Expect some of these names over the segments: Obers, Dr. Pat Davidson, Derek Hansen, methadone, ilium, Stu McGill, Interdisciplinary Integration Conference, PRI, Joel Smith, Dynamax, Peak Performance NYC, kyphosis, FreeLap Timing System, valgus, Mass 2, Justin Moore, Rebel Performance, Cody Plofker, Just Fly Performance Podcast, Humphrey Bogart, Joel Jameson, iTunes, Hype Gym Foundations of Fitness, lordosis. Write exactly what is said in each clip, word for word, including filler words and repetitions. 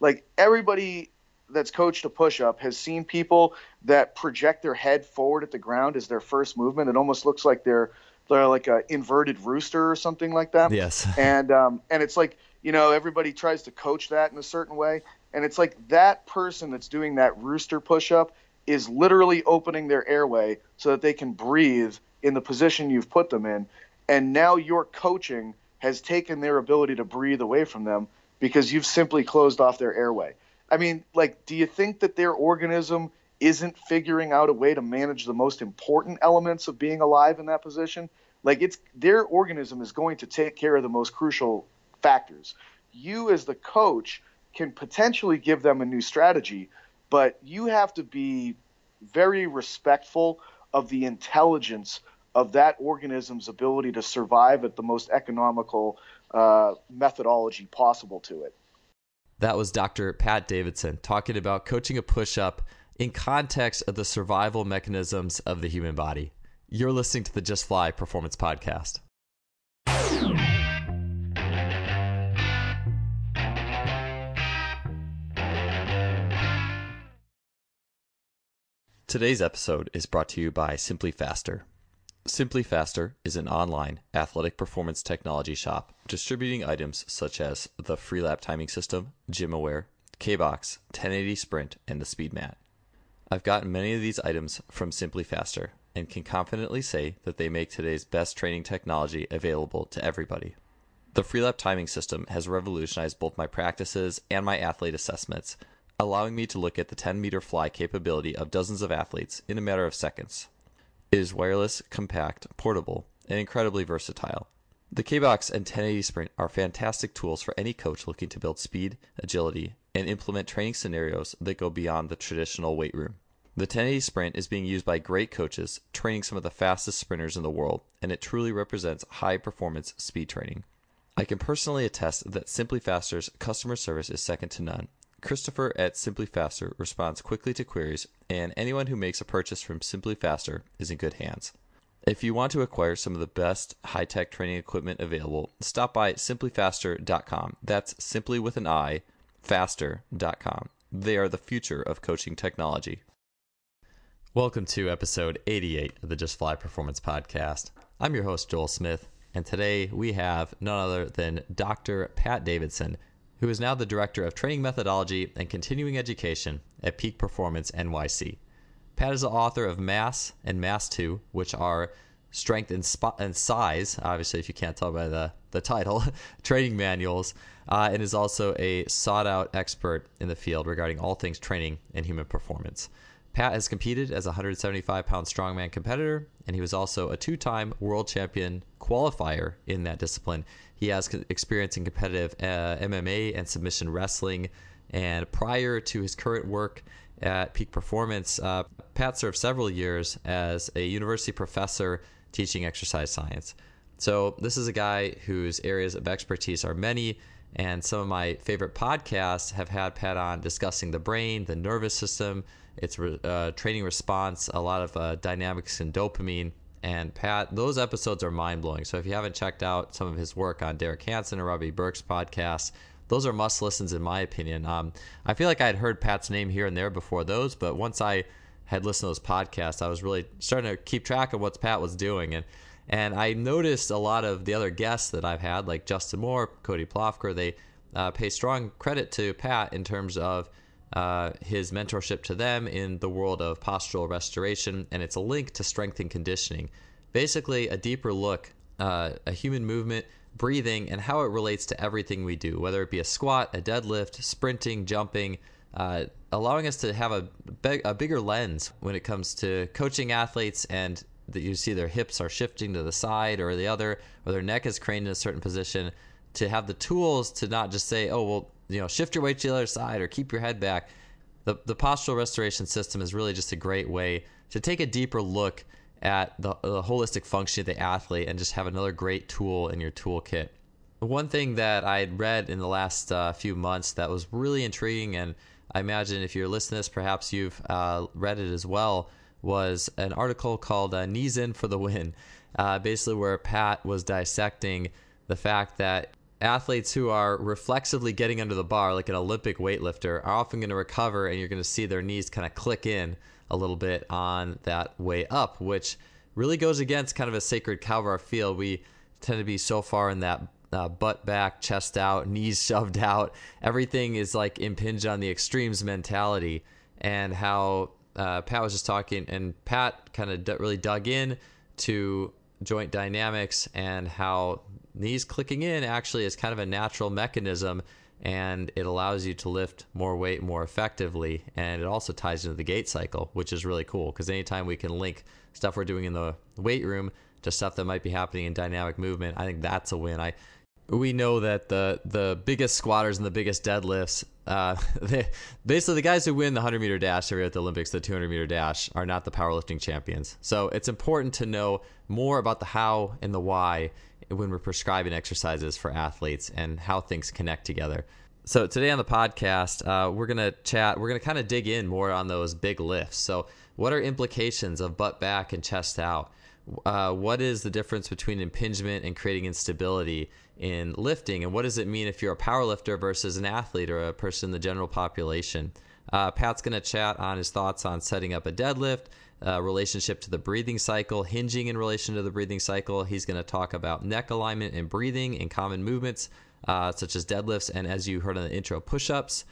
Like, everybody that's coached a push-up has seen people that project their head forward at the ground as their first movement. It almost looks like they're they're like an inverted rooster or something like that. Yes. And um, and it's like, you know, everybody tries to coach that in a certain way. And it's like that person that's doing that rooster push-up is literally opening their airway so that they can breathe in the position you've put them in. And now your coaching has taken their ability to breathe away from them because you've simply closed off their airway. I mean, like, do you think that their organism isn't figuring out a way to manage the most important elements of being alive in that position? Like, it's their organism is going to take care of the most crucial factors. You as the coach can potentially give them a new strategy, but you have to be very respectful of the intelligence of that organism's ability to survive at the most economical uh, methodology possible to it. That was Doctor Pat Davidson talking about coaching a push-up in context of the survival mechanisms of the human body. You're listening to the Just Fly Performance Podcast. Today's episode is brought to you by Simply Faster. Simply Faster is an online athletic performance technology shop distributing items such as the FreeLap Timing System, GymAware, K-Box, ten eighty Sprint, and the SpeedMat. I've gotten many of these items from Simply Faster and can confidently say that they make today's best training technology available to everybody. The FreeLap Timing System has revolutionized both my practices and my athlete assessments, allowing me to look at the ten-meter fly capability of dozens of athletes in a matter of seconds. It is wireless, compact, portable, and incredibly versatile. The K-Box and ten eighty Sprint are fantastic tools for any coach looking to build speed, agility, and implement training scenarios that go beyond the traditional weight room. The ten eighty Sprint is being used by great coaches, training some of the fastest sprinters in the world, and it truly represents high-performance speed training. I can personally attest that Simply Faster's customer service is second to none. Christopher at Simply Faster responds quickly to queries, and anyone who makes a purchase from Simply Faster is in good hands. If you want to acquire some of the best high-tech training equipment available, stop by simply faster dot com. That's simply with an I, faster dot com. They are the future of coaching technology. Welcome to episode eighty-eight of the Just Fly Performance Podcast. I'm your host, Joel Smith, and today we have none other than Doctor Pat Davidson, who is now the Director of Training Methodology and Continuing Education at Peak Performance N Y C. Pat is the author of Mass and Mass two, which are strength and, spot and size, obviously if you can't tell by the, the title, training manuals, uh, and is also a sought-out expert in the field regarding all things training and human performance. Pat has competed as a one hundred seventy-five pound strongman competitor, and he was also a two-time world champion qualifier in that discipline. He has experience in competitive uh, M M A and submission wrestling, and prior to his current work at Peak Performance, uh, Pat served several years as a university professor teaching exercise science. So this is a guy whose areas of expertise are many, and some of my favorite podcasts have had Pat on discussing the brain, the nervous system, its uh, training response, a lot of uh, dynamics and dopamine. And Pat, those episodes are mind-blowing. So if you haven't checked out some of his work on Derek Hansen or Robbie Burke's podcast, those are must-listens in my opinion. Um, I feel like I had heard Pat's name here and there before those, but once I had listened to those podcasts, I was really starting to keep track of what Pat was doing. And and I noticed a lot of the other guests that I've had, like Justin Moore, Cody Plofker, they uh, pay strong credit to Pat in terms of Uh, his mentorship to them in the world of postural restoration, and it's a link to strength and conditioning. Basically, a deeper look uh, a human movement, breathing, and how it relates to everything we do, whether it be a squat, a deadlift, sprinting, jumping, uh, allowing us to have a, be- a bigger lens when it comes to coaching athletes, and that you see their hips are shifting to the side or the other, or their neck is craned in a certain position, to have the tools to not just say, oh, well, you know, shift your weight to the other side or keep your head back. The the postural restoration system is really just a great way to take a deeper look at the, the holistic function of the athlete and just have another great tool in your toolkit. One thing that I had read in the last uh, few months that was really intriguing, and I imagine if you're listening to this, perhaps you've uh, read it as well, was an article called uh, Knees In for the Win, uh, basically where Pat was dissecting the fact that athletes who are reflexively getting under the bar, like an Olympic weightlifter, are often going to recover, and you're going to see their knees kind of click in a little bit on that way up, which really goes against kind of a sacred cow of our field. We tend to be so far in that uh, butt back, chest out, knees shoved out. Everything is like impinged on the extremes mentality, and how uh, Pat was just talking, and Pat kind of d- really dug in to joint dynamics and how knees clicking in actually is kind of a natural mechanism, and it allows you to lift more weight more effectively. And it also ties into the gait cycle, which is really cool, because anytime we can link stuff we're doing in the weight room to stuff that might be happening in dynamic movement, I think that's a win. I we know that the the biggest squatters and the biggest deadlifts, uh, they, basically the guys who win the one hundred meter dash every year at the Olympics, the two hundred meter dash, are not the powerlifting champions. So it's important to know more about the how and the why when we're prescribing exercises for athletes and how things connect together. So today on the podcast, uh, we're going to chat, we're going to kind of dig in more on those big lifts. So what are implications of butt back and chest out? Uh, what is the difference between impingement and creating instability in lifting? And what does it mean if you're a power lifter versus an athlete or a person in the general population? Uh, Pat's going to chat on his thoughts on setting up a deadlift, Uh, relationship to the breathing cycle, hinging in relation to the breathing cycle. He's going to talk about neck alignment and breathing and common movements uh, such as deadlifts, and as you heard in the intro, push-ups.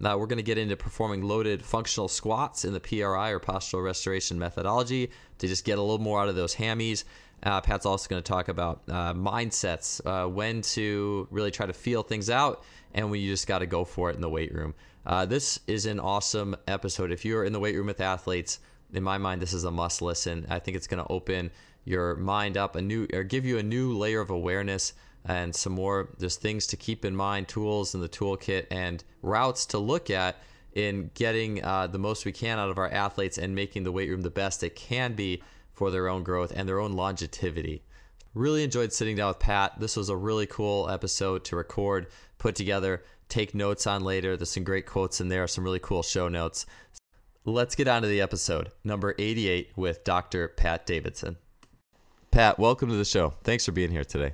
Now we're going to get into performing loaded functional squats in the P R I or postural restoration methodology to just get a little more out of those hammies. Uh, Pat's also going to talk about uh, mindsets, uh, when to really try to feel things out, and when you just got to go for it in the weight room. Uh, this is an awesome episode. If you're in the weight room with athletes, in my mind, this is a must listen. I think it's going to open your mind up a new, or give you a new layer of awareness and some more just things to keep in mind, tools in the toolkit and routes to look at in getting uh, the most we can out of our athletes and making the weight room the best it can be for their own growth and their own longevity. Really enjoyed sitting down with Pat. This was a really cool episode to record, put together, take notes on later. There's some great quotes in there, some really cool show notes. Let's get on to the episode, number eighty-eight, with Doctor Pat Davidson. Pat, welcome to the show. Thanks for being here today.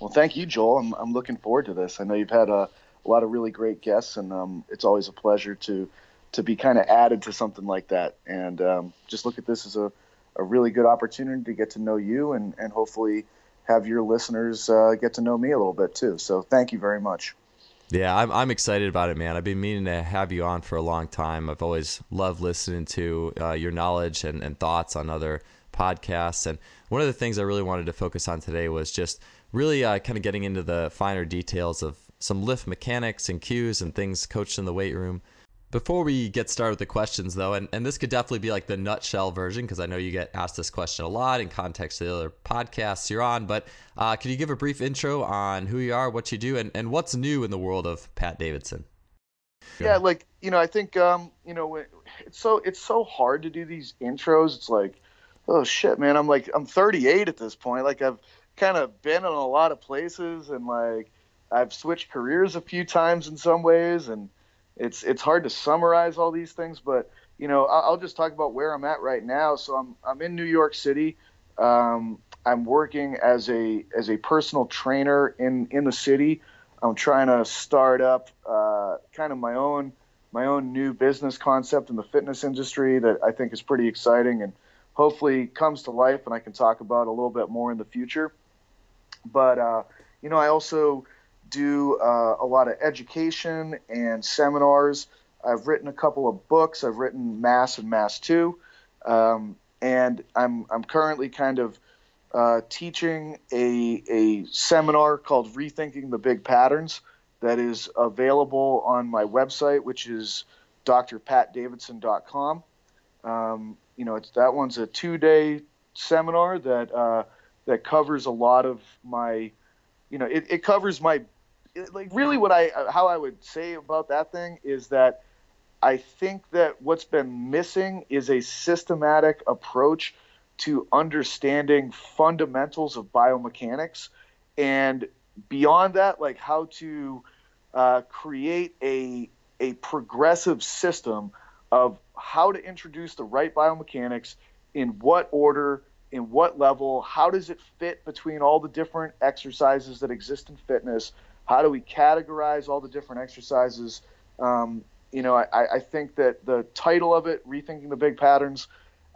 Well, thank you, Joel. I'm I'm looking forward to this. I know you've had a, a lot of really great guests, and um, it's always a pleasure to to be kind of added to something like that. And um, just look at this as a, a really good opportunity to get to know you, and, and hopefully have your listeners uh, get to know me a little bit too. So thank you very much. Yeah, I'm I'm excited about it, man. I've been meaning to have you on for a long time. I've always loved listening to uh, your knowledge and, and thoughts on other podcasts. And one of the things I really wanted to focus on today was just really uh, kind of getting into the finer details of some lift mechanics and cues and things coached in the weight room. Before we get started with the questions, though, and, and this could definitely be like the nutshell version, because I know you get asked this question a lot in context of the other podcasts you're on, but uh, could you give a brief intro on who you are, what you do, and, and what's new in the world of Pat Davidson? Yeah, like, you know, I think, um, you know, it's so it's so hard to do these intros. It's like, oh, shit, man, I'm like, I'm thirty-eight at this point. Like, I've kind of been in a lot of places, and like, I've switched careers a few times in some ways, and It's it's hard to summarize all these things, but you know, I'll just talk about where I'm at right now. So I'm I'm in New York City. Um, I'm working as a as a personal trainer in, in the city. I'm trying to start up uh, kind of my own my own new business concept in the fitness industry that I think is pretty exciting and hopefully comes to life, and I can talk about a little bit more in the future. But uh, you know, I also do uh, a lot of education and seminars. I've written a couple of books. I've written Mass and Mass two, um, and I'm I'm currently kind of uh, teaching a a seminar called Rethinking the Big Patterns that is available on my website, which is D R pat davidson dot com. Um, you know, it's that one's a two-day seminar that uh, that covers a lot of my, you know, it, it covers my. Like really what I, how I would say about that thing is that I think that what's been missing is a systematic approach to understanding fundamentals of biomechanics, and beyond that, like how to uh, create a, a progressive system of how to introduce the right biomechanics in what order in what level, how does it fit between all the different exercises that exist in fitness, how do we categorize all the different exercises. Um, you know, I, I think that the title of it, Rethinking the Big Patterns,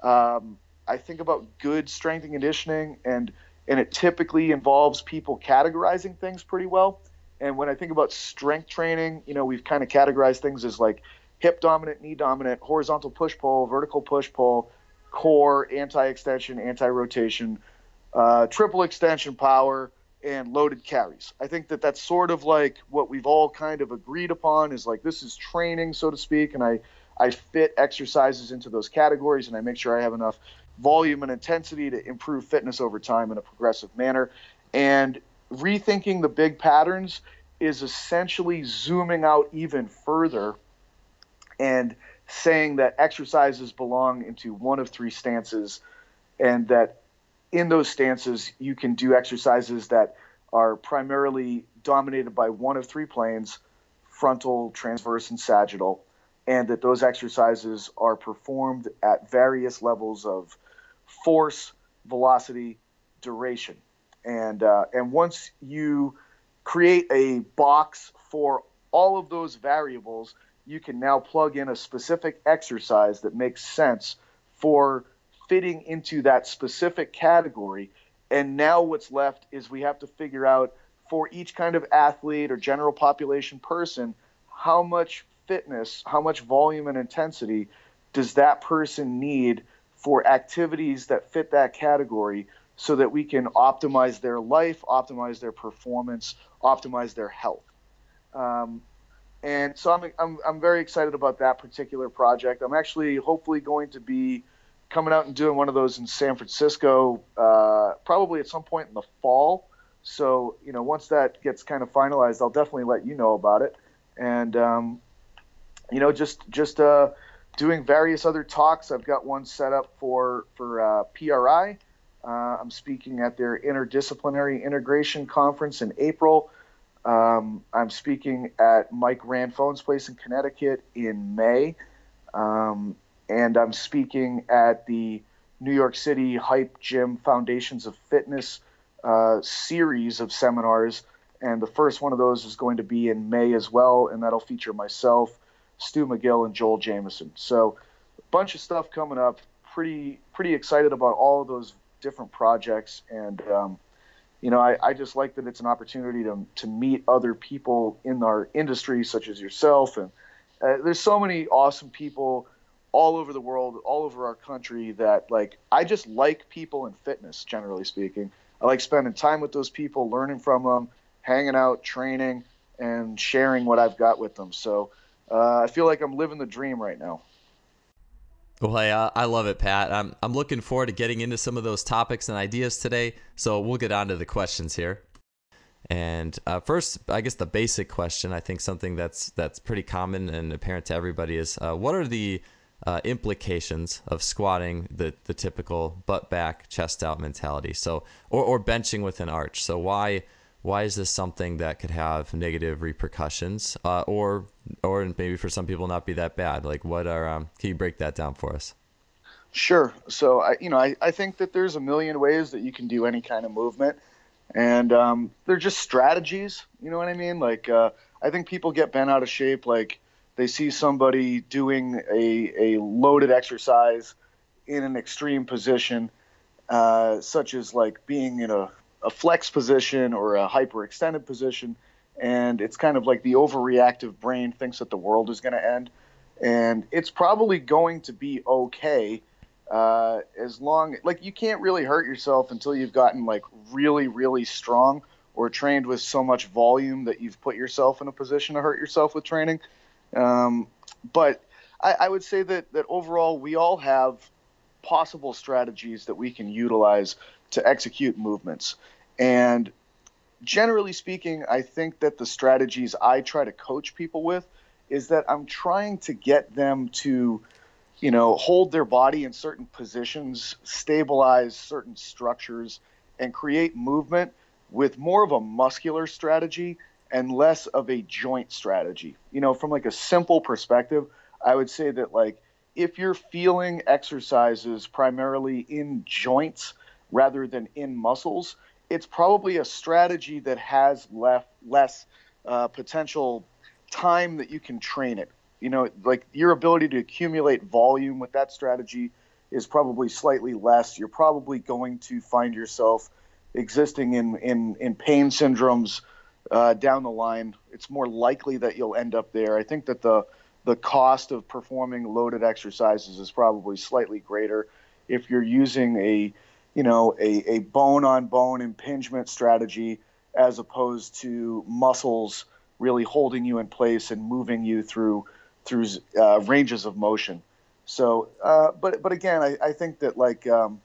um, I think about good strength and conditioning, and and it typically involves people categorizing things pretty well. And when I think about strength training, you know, we've kind of categorized things as like hip dominant, knee dominant, horizontal push pull, vertical push pull, core, anti-extension, anti-rotation, uh, triple extension power, and loaded carries. I think that that's sort of like what we've all kind of agreed upon is like this is training, so to speak, and I, I fit exercises into those categories, and I make sure I have enough volume and intensity to improve fitness over time in a progressive manner. And rethinking the big patterns is essentially zooming out even further and saying that exercises belong into one of three stances, and that in those stances, you can do exercises that are primarily dominated by one of three planes, frontal, transverse, and sagittal, and that those exercises are performed at various levels of force, velocity, duration. And uh, and once you create a box for all of those variables, you can now plug in a specific exercise that makes sense for fitting into that specific category. And now what's left is we have to figure out for each kind of athlete or general population person, how much fitness, how much volume and intensity does that person need for activities that fit that category, so that we can optimize their life, optimize their performance, optimize their health. Um, and so I'm, I'm, I'm very excited about that particular project. I'm actually hopefully going to be coming out and doing one of those in San Francisco, uh, probably at some point in the fall. So, you know, once that gets kind of finalized, I'll definitely let you know about it. And, um, you know, just just uh, doing various other talks. I've got one set up for, for uh, P R I. Uh, I'm speaking at their Interdisciplinary Integration Conference in April. Um, I'm speaking at Mike Ranfone's place in Connecticut in May. Um And I'm speaking at the New York City Hype Gym Foundations of Fitness uh, series of seminars. And the first one of those is going to be in May as well. And that'll feature myself, Stu McGill, and Joel Jameson. So a bunch of stuff coming up. Pretty pretty excited about all of those different projects. And, um, you know, I, I just like that it's an opportunity to to meet other people in our industry, such as yourself. And uh, there's so many awesome people all over the world, all over our country, that like, I just like people in fitness, generally speaking. I like spending time with those people, learning from them, hanging out, training, and sharing what I've got with them. So uh, I feel like I'm living the dream right now. Well, hey, uh, I love it, Pat. I'm, I'm looking forward to getting into some of those topics and ideas today. So we'll get on to the questions here. And uh, first, I guess the basic question, I think something that's, that's pretty common and apparent to everybody is, uh, what are the Uh, implications of squatting, the the typical butt back, chest out mentality, so or, or benching with an arch? So why why is this something that could have negative repercussions, uh, or or maybe for some people not be that bad? Like, what are um, can you break that down for us? Sure. So I you know I, I think that there's a million ways that you can do any kind of movement, and um, they're just strategies. You know what I mean? Like uh, I think people get bent out of shape, like. They see somebody doing a, a loaded exercise in an extreme position, uh, such as like being in a, a flex position or a hyperextended position. And it's kind of like the overreactive brain thinks that the world is going to end. And it's probably going to be okay uh, as long – like you can't really hurt yourself until you've gotten like really, really strong or trained with so much volume that you've put yourself in a position to hurt yourself with training. Um, but I, I would say that, that overall we all have possible strategies that we can utilize to execute movements. And generally speaking, I think that the strategies I try to coach people with is that I'm trying to get them to, you know, hold their body in certain positions, stabilize certain structures, and create movement with more of a muscular strategy and less of a joint strategy. You know, from like a simple perspective, I would say that like if you're feeling exercises primarily in joints, rather than in muscles, it's probably a strategy that has left less uh, potential time that you can train it. You know, like your ability to accumulate volume with that strategy is probably slightly less. You're probably going to find yourself existing in, in, in pain syndromes uh, down the line. It's more likely that you'll end up there. I think that the the cost of performing loaded exercises is probably slightly greater if you're using a, you know, a, a bone-on-bone impingement strategy as opposed to muscles really holding you in place and moving you through through uh, ranges of motion. So, uh, but but again, I, I think that like um,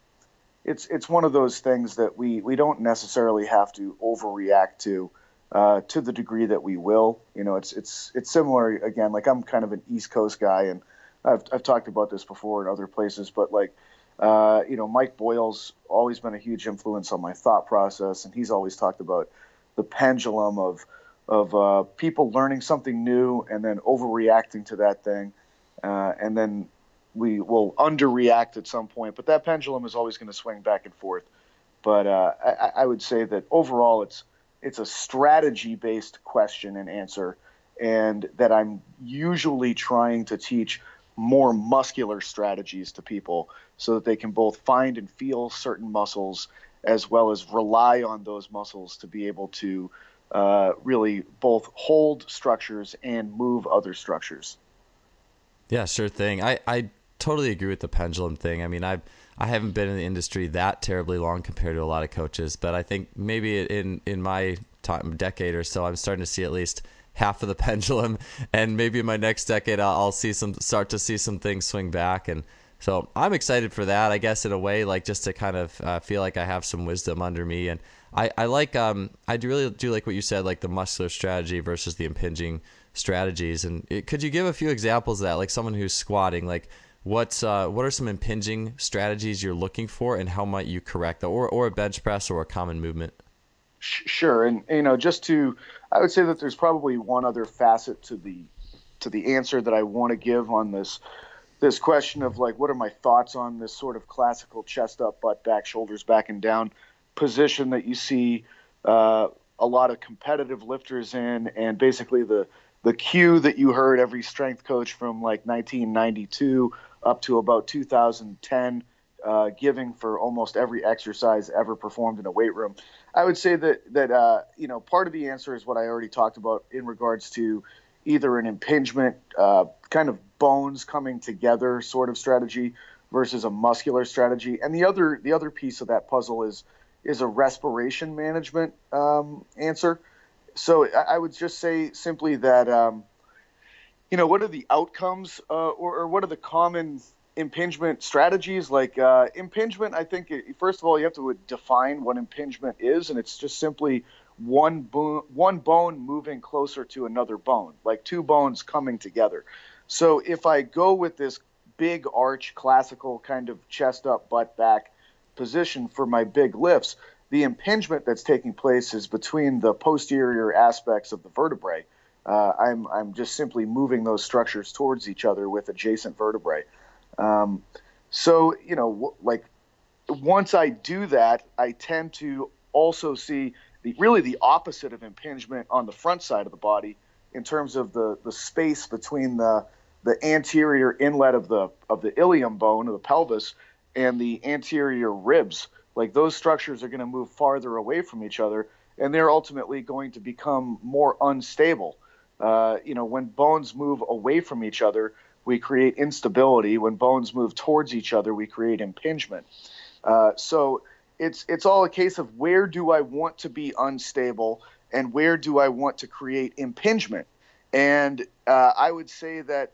it's it's one of those things that we, we don't necessarily have to overreact to uh, to the degree that we will. You know, it's it's it's similar again. Like I'm kind of an East Coast guy, and I've I've talked about this before in other places. But like uh, you know, Mike Boyle's always been a huge influence on my thought process, and he's always talked about the pendulum of of uh, people learning something new and then overreacting to that thing, uh, and then we will underreact at some point, but that pendulum is always going to swing back and forth. But uh, I, I would say that overall, it's it's a strategy-based question and answer, and that I'm usually trying to teach more muscular strategies to people so that they can both find and feel certain muscles as well as rely on those muscles to be able to uh, really both hold structures and move other structures. Yeah, sure thing. I, I totally agree with the pendulum thing. I mean, I've, I haven't been in the industry that terribly long compared to a lot of coaches, but I think maybe in, in my time, decade or so, I'm starting to see at least half of the pendulum, and maybe in my next decade, I'll, I'll see some, start to see some things swing back. And so I'm excited for that, I guess, in a way, like just to kind of uh, feel like I have some wisdom under me. And I, I like, um, I do really do like what you said, like the muscular strategy versus the impinging strategies. And it, could you give a few examples of that? Like someone who's squatting, like what's, uh, what are some impinging strategies you're looking for, and how might you correct that, or, or a bench press or a common movement? Sure. And, you know, just to, I would say that there's probably one other facet to the, to the answer that I want to give on this, this question of like, what are my thoughts on this sort of classical chest up, butt back, shoulders back and down position that you see, uh, a lot of competitive lifters in, and basically the, the cue that you heard every strength coach from like nineteen ninety-two up to about two thousand ten uh, giving for almost every exercise ever performed in a weight room. I would say that, that uh, you know, part of the answer is what I already talked about in regards to either an impingement, uh, kind of bones coming together sort of strategy versus a muscular strategy. And the other the other piece of that puzzle is, is a respiration management um, answer. So I would just say simply that, um, you know, what are the outcomes uh, or, or what are the common impingement strategies? Like uh, impingement, I think, first of all, you have to define what impingement is, and it's just simply one, bo- one bone moving closer to another bone, like two bones coming together. So if I go with this big arch classical kind of chest up, butt back position for my big lifts, the impingement that's taking place is between the posterior aspects of the vertebrae. Uh, I'm I'm just simply moving those structures towards each other with adjacent vertebrae. Um, so, you know, w- like once I do that, I tend to also see the really the opposite of impingement on the front side of the body in terms of the, the space between the the anterior inlet of the of the ilium bone of the pelvis and the anterior ribs. Like those structures are going to move farther away from each other, and they're ultimately going to become more unstable. Uh, you know, when bones move away from each other, we create instability. When bones move towards each other, we create impingement. Uh, so it's it's all a case of where do I want to be unstable and where do I want to create impingement? And uh, I would say that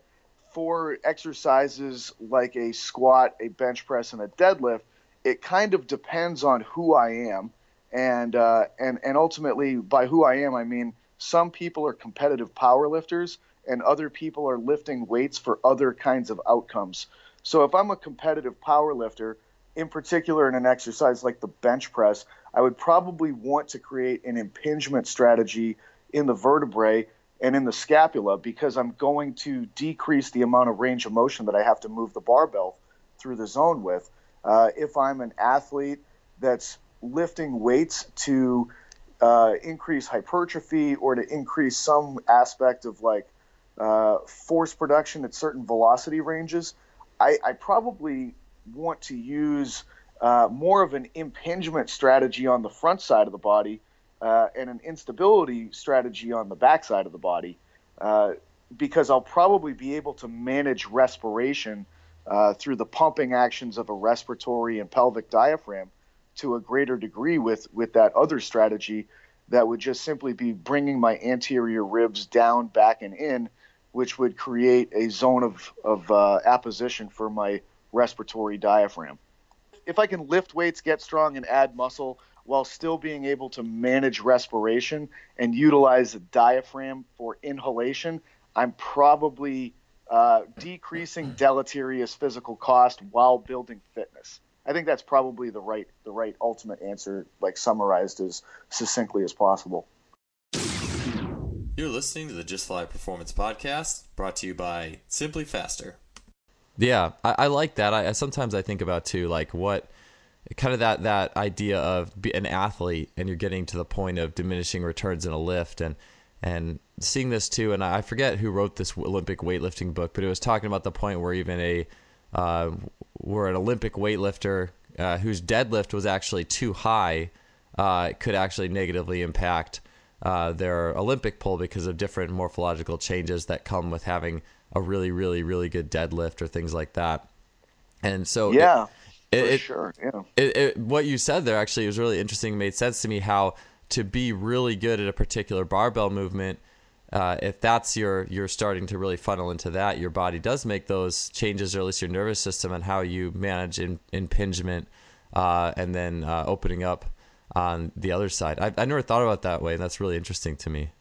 for exercises like a squat, a bench press, and a deadlift, it kind of depends on who I am, and uh, and and ultimately by who I am, I mean some people are competitive power lifters, and other people are lifting weights for other kinds of outcomes. So if I'm a competitive power lifter, in particular in an exercise like the bench press, I would probably want to create an impingement strategy in the vertebrae and in the scapula, because I'm going to decrease the amount of range of motion that I have to move the barbell through the zone with. Uh, if I'm an athlete, that's lifting weights to uh, increase hypertrophy or to increase some aspect of like uh, force production at certain velocity ranges, I, I probably want to use uh, more of an impingement strategy on the front side of the body uh, and an instability strategy on the back side of the body uh, because I'll probably be able to manage respiration uh, through the pumping actions of a respiratory and pelvic diaphragm to a greater degree with, with that other strategy that would just simply be bringing my anterior ribs down, back, and in, which would create a zone of, of uh, apposition for my respiratory diaphragm. If I can lift weights, get strong, and add muscle while still being able to manage respiration and utilize the diaphragm for inhalation, I'm probably uh, decreasing deleterious physical cost while building fitness. I think that's probably the right the right ultimate answer, like summarized as succinctly as possible. You're listening to the Just Fly Performance Podcast, brought to you by Simply Faster. Yeah, I, I like that. I, I sometimes I think about too, like what kind of that that idea of be an athlete, and you're getting to the point of diminishing returns in a lift, and and seeing this too. And I forget who wrote this Olympic weightlifting book, but it was talking about the point where even a uh, where an Olympic weightlifter uh, whose deadlift was actually too high uh, could actually negatively impact uh, their Olympic pull because of different morphological changes that come with having a really, really, really good deadlift or things like that. And so, yeah, it, it, for sure. Yeah. It, it, what you said there actually was really interesting. It made sense to me how to be really good at a particular barbell movement. Uh, if that's your, you're starting to really funnel into that, your body does make those changes, or at least your nervous system and how you manage in, impingement, uh, and then, uh, opening up on the other side. I, I never thought about it that way. And that's really interesting to me.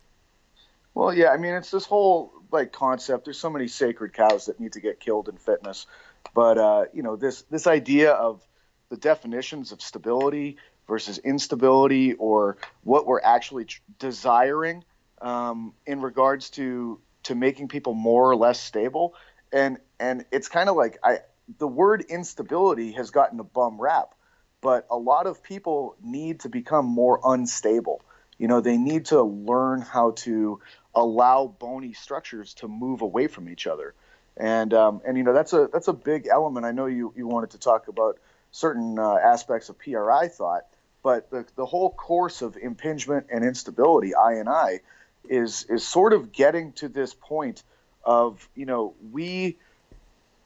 Well, yeah, I mean, it's this whole like concept. There's so many sacred cows that need to get killed in fitness, but uh, you know, this, this idea of the definitions of stability versus instability, or what we're actually t- desiring um, in regards to, to making people more or less stable. And, and it's kind of like, I, the word instability has gotten a bum rap, but a lot of people need to become more unstable. You know, they need to learn how to allow bony structures to move away from each other. And, um, and, you know, that's a, that's a big element. I know you, you wanted to talk about certain uh, aspects of P R I thought, but the, the whole course of impingement and instability, I and I, is, is sort of getting to this point of, you know, we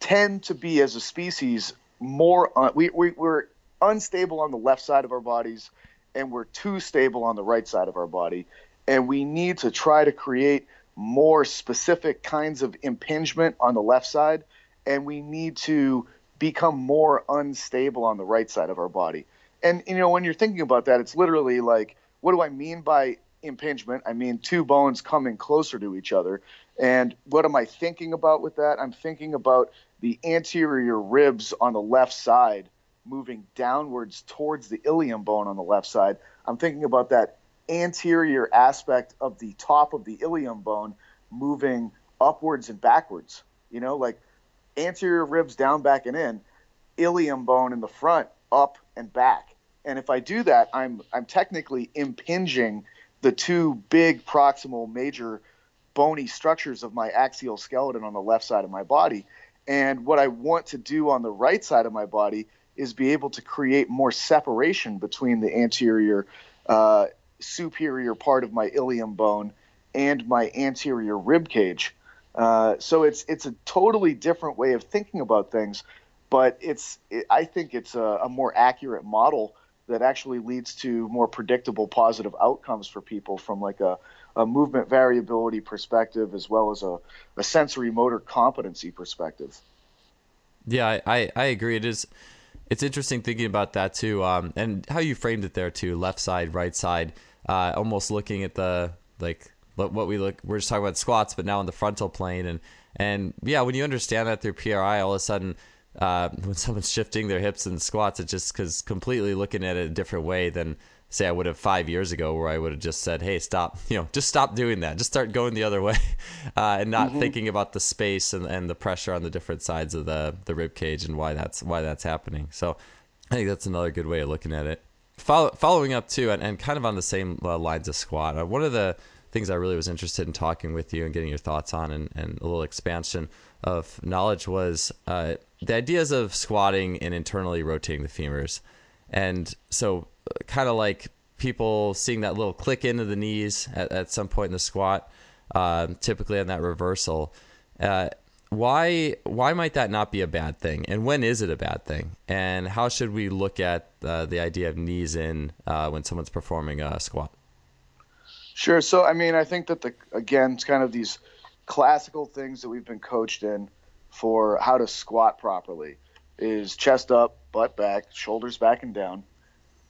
tend to be as a species more, un- we, we, we're unstable on the left side of our bodies and we're too stable on the right side of our body. And we need to try to create more specific kinds of impingement on the left side, and we need to become more unstable on the right side of our body. And, you know, when you're thinking about that, it's literally like, what do I mean by impingement? I mean, two bones coming closer to each other. And what am I thinking about with that? I'm thinking about the anterior ribs on the left side moving downwards towards the ilium bone on the left side. I'm thinking about that anterior aspect of the top of the ilium bone moving upwards and backwards, you know, like anterior ribs down, back, and in, ilium bone in the front, up and back. And if I do that, I'm I'm technically impinging the two big proximal major bony structures of my axial skeleton on the left side of my body. And what I want to do on the right side of my body is be able to create more separation between the anterior uh superior part of my ilium bone and my anterior rib cage. Uh, so it's it's a totally different way of thinking about things, but it's it, I think it's a, a more accurate model that actually leads to more predictable positive outcomes for people from like a, a movement variability perspective as well as a, a sensory motor competency perspective. Yeah, I, I agree. It is. It's interesting thinking about that too, um, and how you framed it there too. Left side, right side, uh, almost looking at the like what we look. We're just talking about squats, but now in the frontal plane, and and yeah, when you understand that through P R I, all of a sudden, uh, when someone's shifting their hips in squats, it's just because completely looking at it a different way than say I would have five years ago, where I would have just said, "Hey, stop! You know, just stop doing that. Just start going the other way," uh, and not mm-hmm. thinking about the space and, and the pressure on the different sides of the the rib cage and why that's why that's happening. So, I think that's another good way of looking at it. Follow, following up too, and, and kind of on the same lines of squat, uh, one of the things I really was interested in talking with you and getting your thoughts on, and, and a little expansion of knowledge, was uh, the ideas of squatting and internally rotating the femurs. And so kind of like people seeing that little click into the knees at, at some point in the squat, um, typically on that reversal. Uh, why why might that not be a bad thing? And when is it a bad thing? And how should we look at uh, the idea of knees in uh, when someone's performing a squat? Sure. So, I mean, I think that, the again, it's kind of these classical things that we've been coached in for how to squat properly is chest up, butt back, shoulders back and down.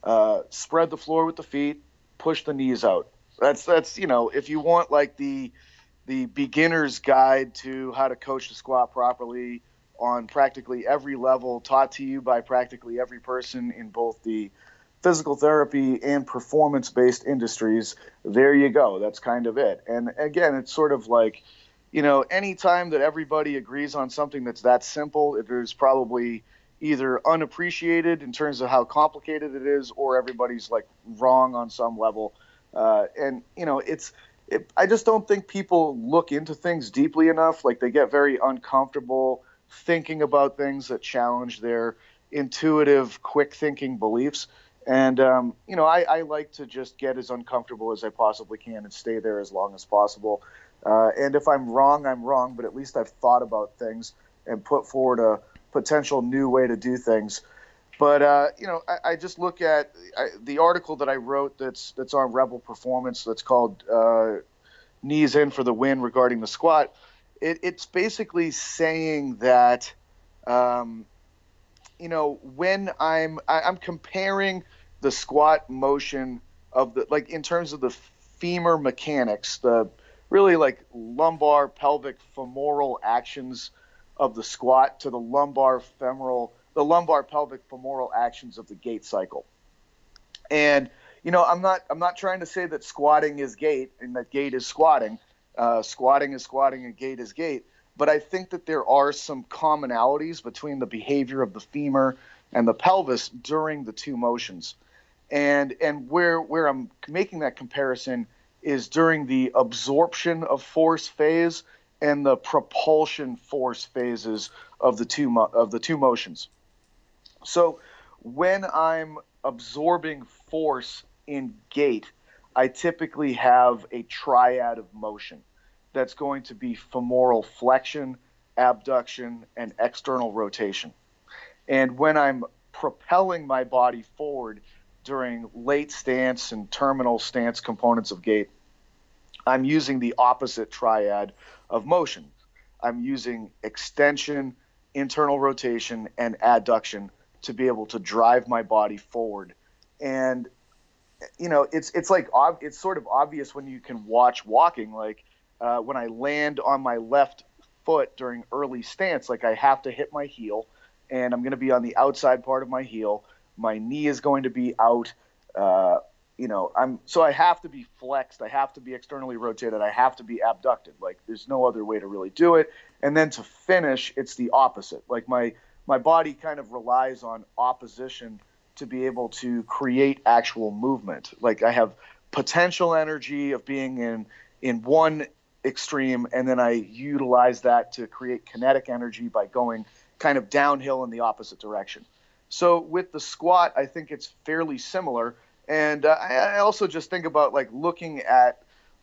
Uh, spread the floor with the feet, push the knees out. That's, that's you know, if you want like the the beginner's guide to how to coach the squat properly on practically every level, taught to you by practically every person in both the physical therapy and performance-based industries, there you go. That's kind of it. And again, it's sort of like, you know, anytime that everybody agrees on something that's that simple, there's probably either unappreciated in terms of how complicated it is, or everybody's like wrong on some level. Uh, and, you know, it's, It, I just don't think people look into things deeply enough. Like, they get very uncomfortable thinking about things that challenge their intuitive, quick thinking beliefs. And, um, you know, I, I like to just get as uncomfortable as I possibly can and stay there as long as possible. Uh, and if I'm wrong, I'm wrong, but at least I've thought about things and put forward a potential new way to do things. But, uh, you know, I, I just look at I, the article that I wrote that's that's on Rebel Performance that's called uh, Knees In for the Win regarding the squat. It, it's basically saying that, um, you know, when I'm I, I'm comparing the squat motion of the, like in terms of the femur mechanics, the really like lumbar, pelvic, femoral actions of the squat to the lumbar, femoral the lumbar, pelvic, femoral actions of the gait cycle. And, you know, I'm not I'm not trying to say that squatting is gait and that gait is squatting. Uh, squatting is squatting and gait is gait. But I think that there are some commonalities between the behavior of the femur and the pelvis during the two motions. And and where where I'm making that comparison is during the absorption of force phase and the propulsion force phases of the two mo- of the two motions. So when I'm absorbing force in gait, I typically have a triad of motion that's going to be femoral flexion, abduction, and external rotation. And when I'm propelling my body forward during late stance and terminal stance components of gait, I'm using the opposite triad of motion. I'm using extension, internal rotation, and adduction to be able to drive my body forward. And, you know, it's it's like ob- it's sort of obvious when you can watch walking. Like uh, when I land on my left foot during early stance, like I have to hit my heel, and I'm going to be on the outside part of my heel. My knee is going to be out. Uh, you know, I'm so I have to be flexed. I have to be externally rotated. I have to be abducted. Like, there's no other way to really do it. And then to finish, it's the opposite. Like my My body kind of relies on opposition to be able to create actual movement. Like I have potential energy of being in in one extreme, and then I utilize that to create kinetic energy by going kind of downhill in the opposite direction. So with the squat, I think it's fairly similar. And uh, I also just think about like looking at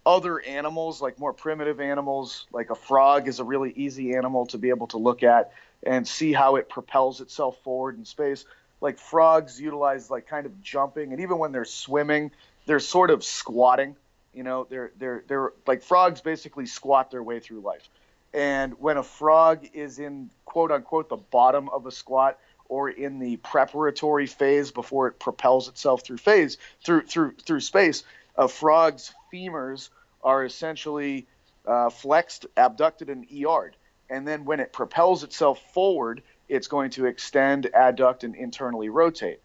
other animals, like more primitive animals, like a frog is a really easy animal to be able to look at and see how it propels itself forward in space. Like frogs utilize like kind of jumping, and even when they're swimming, they're sort of squatting. You know, they're they're they're like frogs basically squat their way through life. And when a frog is in quote unquote the bottom of a squat, or in the preparatory phase before it propels itself through phase through through through space, a frog's femurs are essentially uh, flexed, abducted, and E R'd. And then when it propels itself forward, it's going to extend, adduct, and internally rotate.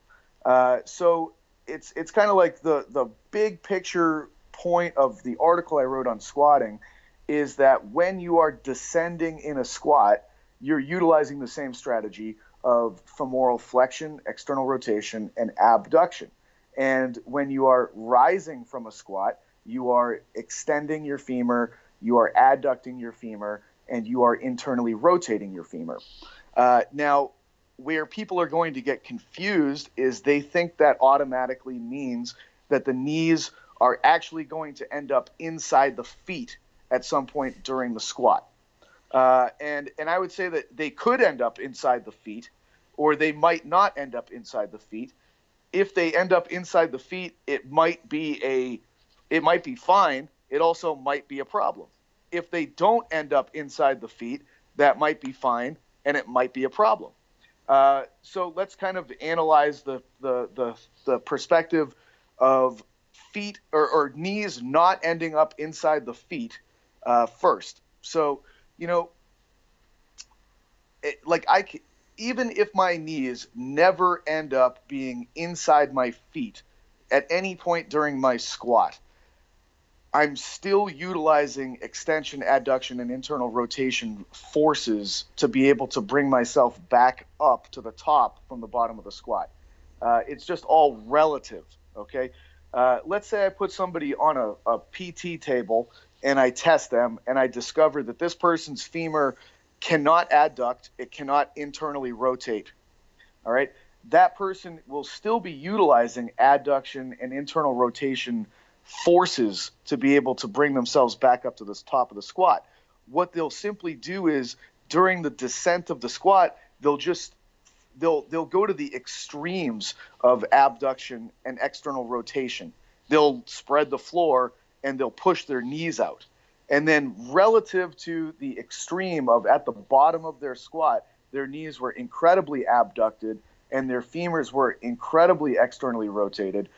Uh, so it's it's kind of like the, the big picture point of the article I wrote on squatting is that when you are descending in a squat, you're utilizing the same strategy of femoral flexion, external rotation, and abduction. And when you are rising from a squat, you are extending your femur, you are adducting your femur, and you are internally rotating your femur. Uh, now, where people are going to get confused is they think that automatically means that the knees are actually going to end up inside the feet at some point during the squat. Uh, and and I would say that they could end up inside the feet, or they might not end up inside the feet. If they end up inside the feet, it might be a it might be fine. It also might be a problem. If they don't end up inside the feet, that might be fine, and it might be a problem. Uh, so let's kind of analyze the the the, the perspective of feet or, or knees not ending up inside the feet uh, first. So, you know, it, like I can, even if my knees never end up being inside my feet at any point during my squat, I'm still utilizing extension, adduction, and internal rotation forces to be able to bring myself back up to the top from the bottom of the squat. Uh, it's just all relative, okay? Uh, let's say I put somebody on a, a P T table and I test them and I discover that this person's femur cannot adduct, it cannot internally rotate, all right? That person will still be utilizing adduction and internal rotation forces to be able to bring themselves back up to the top of the squat. What they'll simply do is during the descent of the squat, they'll just they'll they'll go to the extremes of abduction and external rotation. They'll spread the floor and they'll push their knees out. And then relative to the extreme of at the bottom of their squat, their knees were incredibly abducted and their femurs were incredibly externally rotated.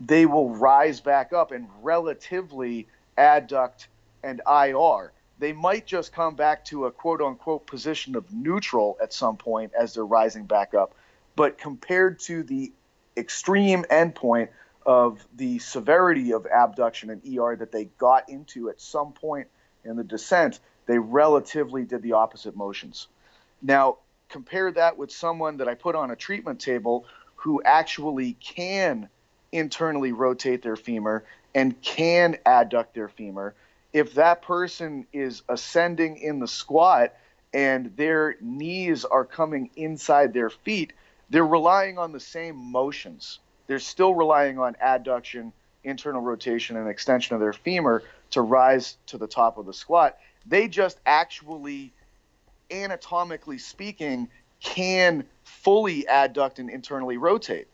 They will rise back up and relatively adduct and I R. They might just come back to a quote-unquote position of neutral at some point as they're rising back up. But compared to the extreme endpoint of the severity of abduction and E R that they got into at some point in the descent, they relatively did the opposite motions. Now, compare that with someone that I put on a treatment table who actually can internally rotate their femur and can adduct their femur. If that person is ascending in the squat and their knees are coming inside their feet, they're relying on the same motions. They're still relying on adduction, internal rotation, and extension of their femur to rise to the top of the squat. They just actually, anatomically speaking, can fully adduct and internally rotate.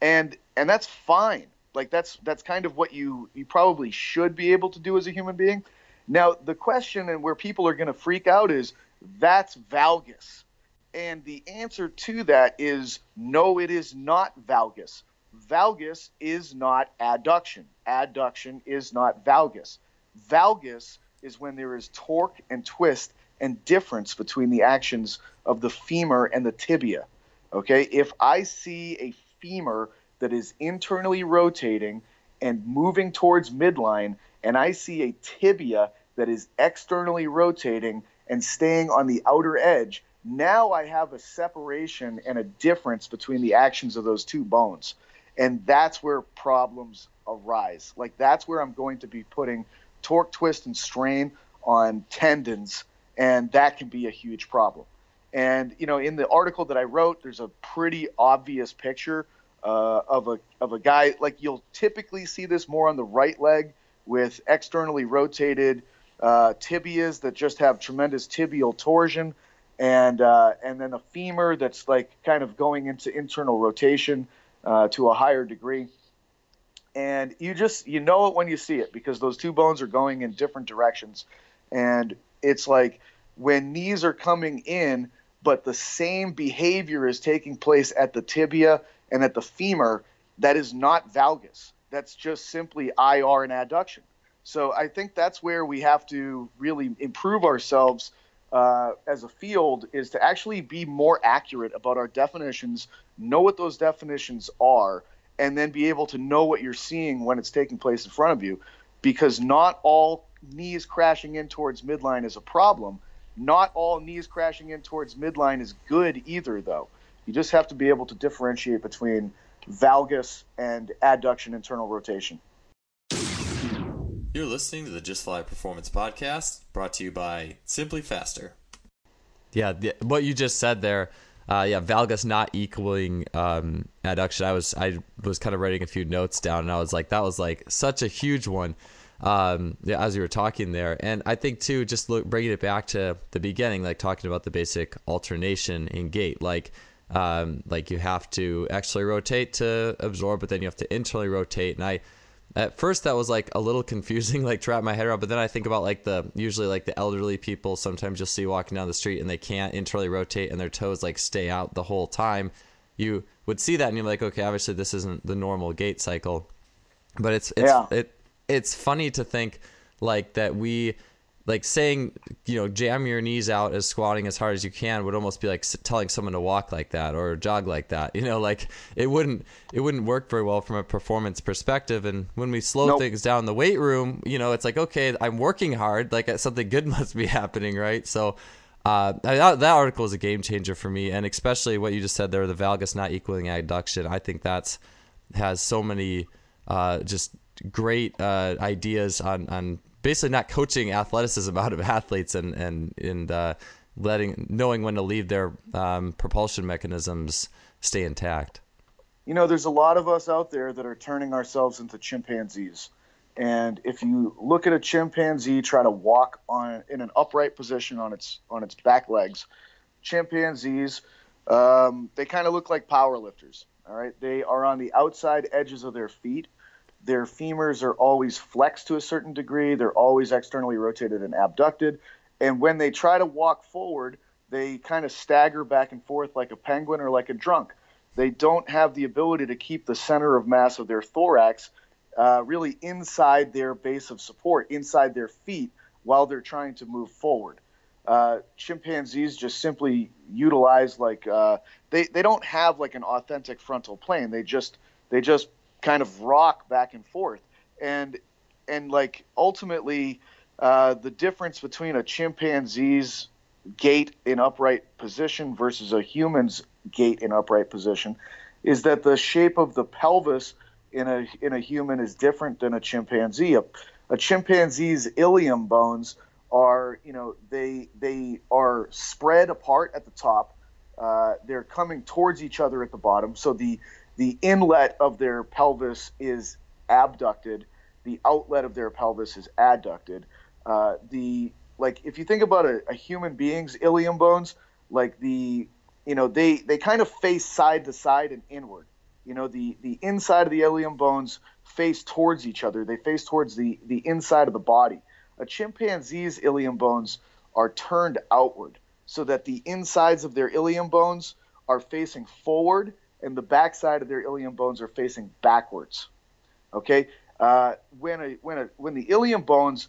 And and that's fine. Like that's that's kind of what you, you probably should be able to do as a human being. Now, the question and where people are going to freak out is, that's valgus. And the answer to that is, no, it is not valgus. Valgus is not adduction. Adduction is not valgus. Valgus is when there is torque and twist and difference between the actions of the femur and the tibia. Okay, if I see a femur that is internally rotating and moving towards midline, and I see a tibia that is externally rotating and staying on the outer edge, now I have a separation and a difference between the actions of those two bones. And that's where problems arise. Like that's where I'm going to be putting torque, twist, and strain on tendons, and that can be a huge problem. And, you know, in the article that I wrote, there's a pretty obvious picture uh, of a of a guy. Like, you'll typically see this more on the right leg with externally rotated uh, tibias that just have tremendous tibial torsion, and uh, and then a femur that's like kind of going into internal rotation uh, to a higher degree. And you just, you know it when you see it, because those two bones are going in different directions. And it's like, when knees are coming in, but the same behavior is taking place at the tibia and at the femur, that is not valgus. That's just simply I R and adduction. So I think that's where we have to really improve ourselves uh, as a field, is to actually be more accurate about our definitions, know what those definitions are, and then be able to know what you're seeing when it's taking place in front of you. Because not all knees crashing in towards midline is a problem. Not all knees crashing in towards midline is good either, though. You just have to be able to differentiate between valgus and adduction internal rotation. You're listening to the Just Fly Performance Podcast, brought to you by Simply Faster. Yeah, the, what you just said there, uh, yeah, valgus not equaling um, adduction. I was I was kind of writing a few notes down, and I was like, that was like such a huge one um, yeah, as you were talking there. And I think too, just look, bringing it back to the beginning, like talking about the basic alternation in gait, like. Um, like you have to externally rotate to absorb, but then you have to internally rotate. And I, at first that was like a little confusing, like to wrap my head around, but then I think about like the, usually like the elderly people, sometimes you'll see walking down the street and they can't internally rotate and their toes like stay out the whole time. You would see that and you're like, okay, obviously this isn't the normal gait cycle, but it's, it's, yeah. it, it's funny to think like that we, like saying, you know, jam your knees out as squatting as hard as you can would almost be like telling someone to walk like that or jog like that. You know, like it wouldn't it wouldn't work very well from a performance perspective. And when we slow nope. things down in the weight room, you know, it's like, okay, I'm working hard. Like something good must be happening, right? So uh, that, that article is a game changer for me. And especially what you just said there, the valgus not equaling adduction. I think that's has so many uh, just great uh, ideas on on. Basically not coaching athleticism out of athletes and, and, and uh, letting knowing when to leave their um, propulsion mechanisms stay intact. You know, there's a lot of us out there that are turning ourselves into chimpanzees. And if you look at a chimpanzee try to walk on in an upright position on its on its back legs, chimpanzees, um, they kind of look like power lifters. All right. They are on the outside edges of their feet. Their femurs are always flexed to a certain degree. They're always externally rotated and abducted. And when they try to walk forward, they kind of stagger back and forth like a penguin or like a drunk. They don't have the ability to keep the center of mass of their thorax uh, really inside their base of support, inside their feet, while they're trying to move forward. Uh, chimpanzees just simply utilize like uh, they, they don't have like an authentic frontal plane. They just they just kind of rock back and forth. And, and like ultimately uh, the difference between a chimpanzee's gait in upright position versus a human's gait in upright position is that the shape of the pelvis in a, in a human is different than a chimpanzee. A, a chimpanzee's ilium bones are, you know, they, they are spread apart at the top. Uh, they're coming towards each other at the bottom. So the, The inlet of their pelvis is abducted. The outlet of their pelvis is adducted. Uh, the like, if you think about a, a human being's ilium bones, like the, you know, they they kind of face side to side and inward. You know, the the inside of the ilium bones face towards each other. They face towards the the inside of the body. A chimpanzee's ilium bones are turned outward, so that the insides of their ilium bones are facing forward, and the backside of their ilium bones are facing backwards. Okay, uh, when a, when a, when the ilium bones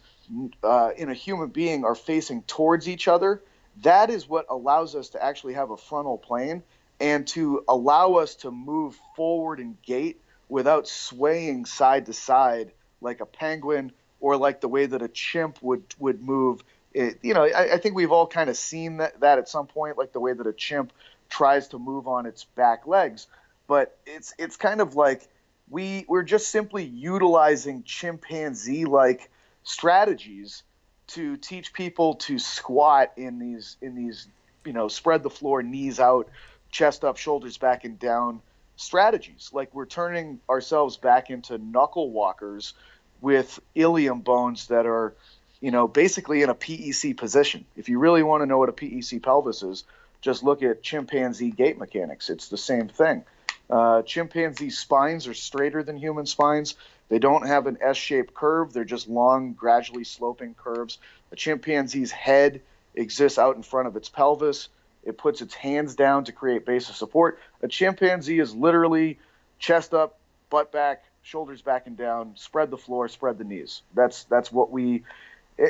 uh, in a human being are facing towards each other, that is what allows us to actually have a frontal plane and to allow us to move forward in gait without swaying side to side like a penguin or like the way that a chimp would would move. It, you know, I, I think we've all kind of seen that, that at some point, like the way that a chimp tries to move on its back legs, but it's it's kind of like we we're just simply utilizing chimpanzee-like strategies to teach people to squat in these in these you know spread the floor, knees out, chest up, shoulders back and down strategies. Like we're turning ourselves back into knuckle walkers with ilium bones that are you know basically in a P E C position. If you really want to know what a P E C pelvis is, just look at chimpanzee gait mechanics. It's the same thing. Uh, chimpanzee spines are straighter than human spines. They don't have an S-shaped curve. They're just long, gradually sloping curves. A chimpanzee's head exists out in front of its pelvis. It puts its hands down to create base of support. A chimpanzee is literally chest up, butt back, shoulders back and down, spread the floor, spread the knees. That's that's what we...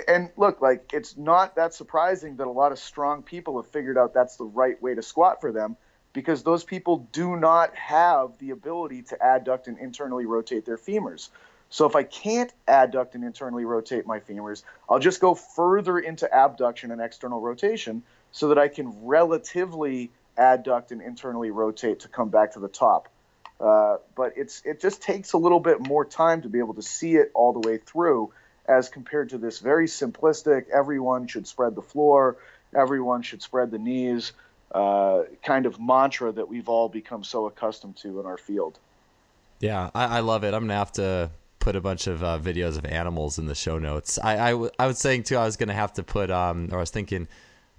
And look, like it's not that surprising that a lot of strong people have figured out that's the right way to squat for them, because those people do not have the ability to adduct and internally rotate their femurs. So if I can't adduct and internally rotate my femurs, I'll just go further into abduction and external rotation so that I can relatively adduct and internally rotate to come back to the top. Uh, but it's it just takes a little bit more time to be able to see it all the way through as compared to this very simplistic, everyone should spread the floor, everyone should spread the knees uh, kind of mantra that we've all become so accustomed to in our field. Yeah, I, I love it. I'm going to have to put a bunch of uh, videos of animals in the show notes. I, I, w- I was saying, too, I was going to have to put, um, or I was thinking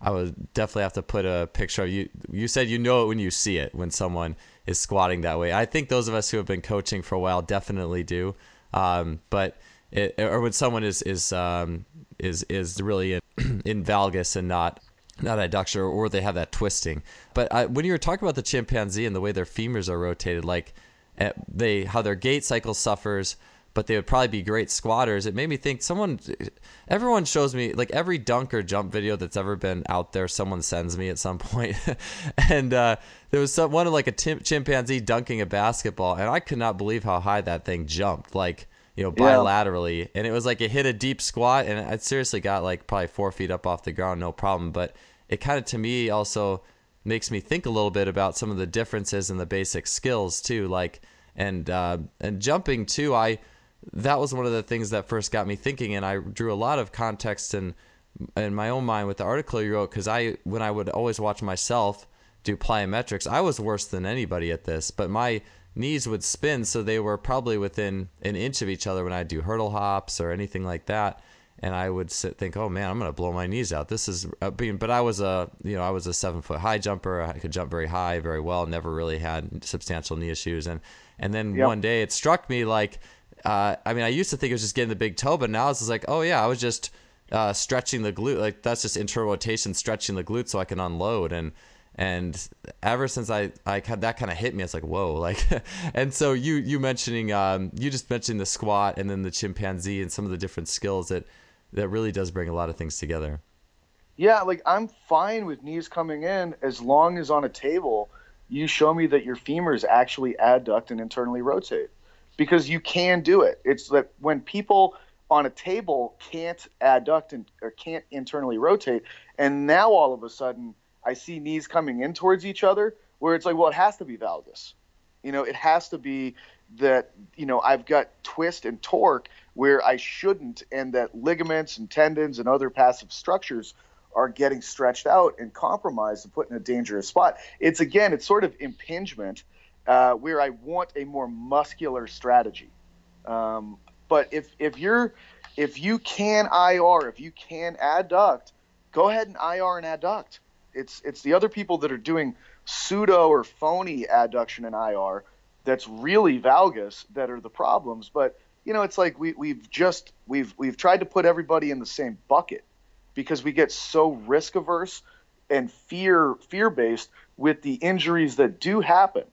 I would definitely have to put a picture. You you said you know it when you see it, when someone is squatting that way. I think those of us who have been coaching for a while definitely do. Um, but it, or when someone is is um, is is really in, in valgus and not not adduction, or they have that twisting. But I, when you were talking about the chimpanzee and the way their femurs are rotated, like they how their gait cycle suffers, but they would probably be great squatters. It made me think someone, everyone shows me, like every dunk or jump video that's ever been out there, someone sends me at some point. and uh, there was some, one of like a tim- chimpanzee dunking a basketball, and I could not believe how high that thing jumped, like, you know, bilaterally. Yeah. And it was like it hit a deep squat, and I seriously got like probably four feet up off the ground, no problem. But it kind of, to me, also makes me think a little bit about some of the differences in the basic skills too, like, and uh, and jumping too, I... that was one of the things that first got me thinking, and I drew a lot of context in in my own mind with the article you wrote, because I, when I would always watch myself do plyometrics, I was worse than anybody at this, but my knees would spin, so they were probably within an inch of each other when I do hurdle hops or anything like that, and I would sit, think, oh man, I'm going to blow my knees out. This is being, but I was a, you know, I was a seven foot high jumper. I could jump very high, very well. Never really had substantial knee issues, and and then yep. one day it struck me like. Uh, I mean, I used to think it was just getting the big toe, but now it's just like, oh yeah, I was just uh, stretching the glute. Like that's just internal rotation, stretching the glute so I can unload. And and ever since I, I had that kind of hit me, it's like, whoa, like. And so you you mentioning um, you just mentioned the squat and then the chimpanzee and some of the different skills that that really does bring a lot of things together. Yeah, like I'm fine with knees coming in as long as on a table you show me that your femurs actually adduct and internally rotate. Because you can do it. It's that when people on a table can't adduct and or can't internally rotate, and now all of a sudden I see knees coming in towards each other, where it's like, well, it has to be valgus. You know, it has to be that, you know, I've got twist and torque where I shouldn't, and that ligaments and tendons and other passive structures are getting stretched out and compromised and put in a dangerous spot. It's again, it's sort of impingement. Uh, where I want a more muscular strategy, um, but if if you're if you can I R, if you can adduct, go ahead and I R and adduct. It's it's the other people that are doing pseudo or phony adduction and I R that's really valgus that are the problems. But you know, it's like we we've just we've we've tried to put everybody in the same bucket because we get so risk averse and fear fear based with the injuries that do happen.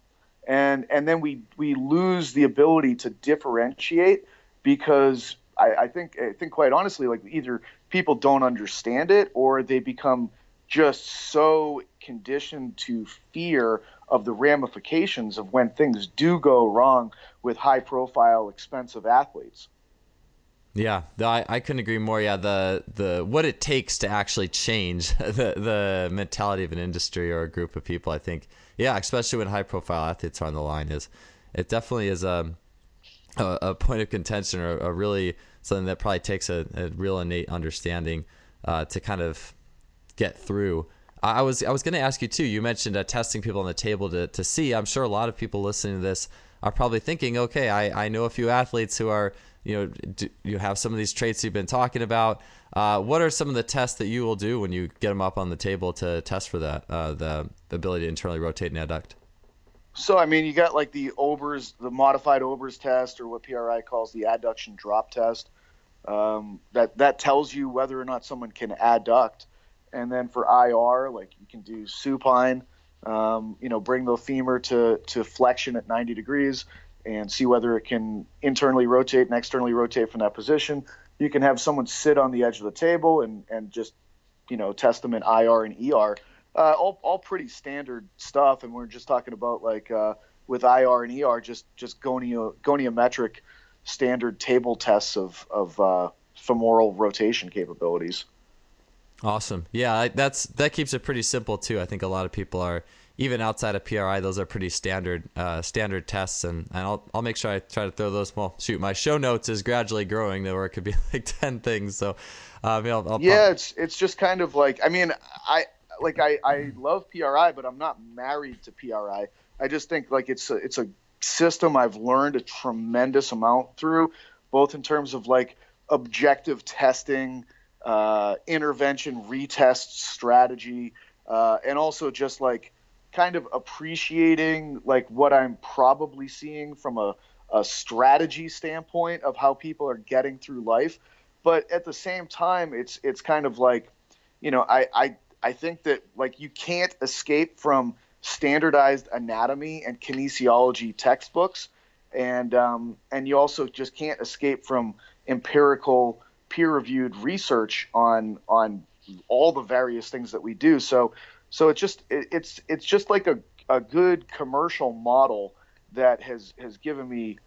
And and then we, we lose the ability to differentiate because I, I think I think quite honestly, like either people don't understand it or they become just so conditioned to fear of the ramifications of when things do go wrong with high profile, expensive athletes. Yeah, I, I couldn't agree more. Yeah, the the what it takes to actually change the, the mentality of an industry or a group of people, I think. Yeah, especially when high profile athletes are on the line, is it definitely is a a, a point of contention or a really something that probably takes a, a real innate understanding uh, to kind of get through. I was I was going to ask you too. You mentioned uh, testing people on the table to to see. I'm sure a lot of people listening to this are probably thinking, okay, I, I know a few athletes who are, you know, do you have some of these traits you've been talking about. Uh, what are some of the tests that you will do when you get them up on the table to test for that, uh, the ability to internally rotate and adduct? So, I mean, you got like the Obers, the modified Obers test, or what P R I calls the adduction drop test. Um, that, that tells you whether or not someone can adduct. And then for I R, like you can do supine, um, you know, bring the femur to, to flexion at ninety degrees. And see whether it can internally rotate and externally rotate from that position. You can have someone sit on the edge of the table and, and just, you know, test them in I R and E R. Uh, all all pretty standard stuff. And we're just talking about like uh, with I R and E R, just just gonio, goniometric standard table tests of, of uh, femoral rotation capabilities. Awesome. Yeah, that's that keeps it pretty simple, too. I think a lot of people are, even outside of P R I, those are pretty standard uh, standard tests. And, and I'll I'll make sure I try to throw those. Well, shoot, my show notes is gradually growing, though, where it could be like ten things. So, uh, I'll, I'll yeah, pop. it's it's just kind of like, I mean, I like I, I love P R I, but I'm not married to P R I. I just think like it's a, it's a system I've learned a tremendous amount through, both in terms of like objective testing, uh, intervention, retest strategy, uh, and also just like kind of appreciating like what I'm probably seeing from a, a strategy standpoint of how people are getting through life. But at the same time, it's, it's kind of like, you know, I, I, I think that like you can't escape from standardized anatomy and kinesiology textbooks. And, um, and you also just can't escape from empirical peer-reviewed research on, on all the various things that we do. So, so it's just, it, it's, it's just like a, a good commercial model that has, has given me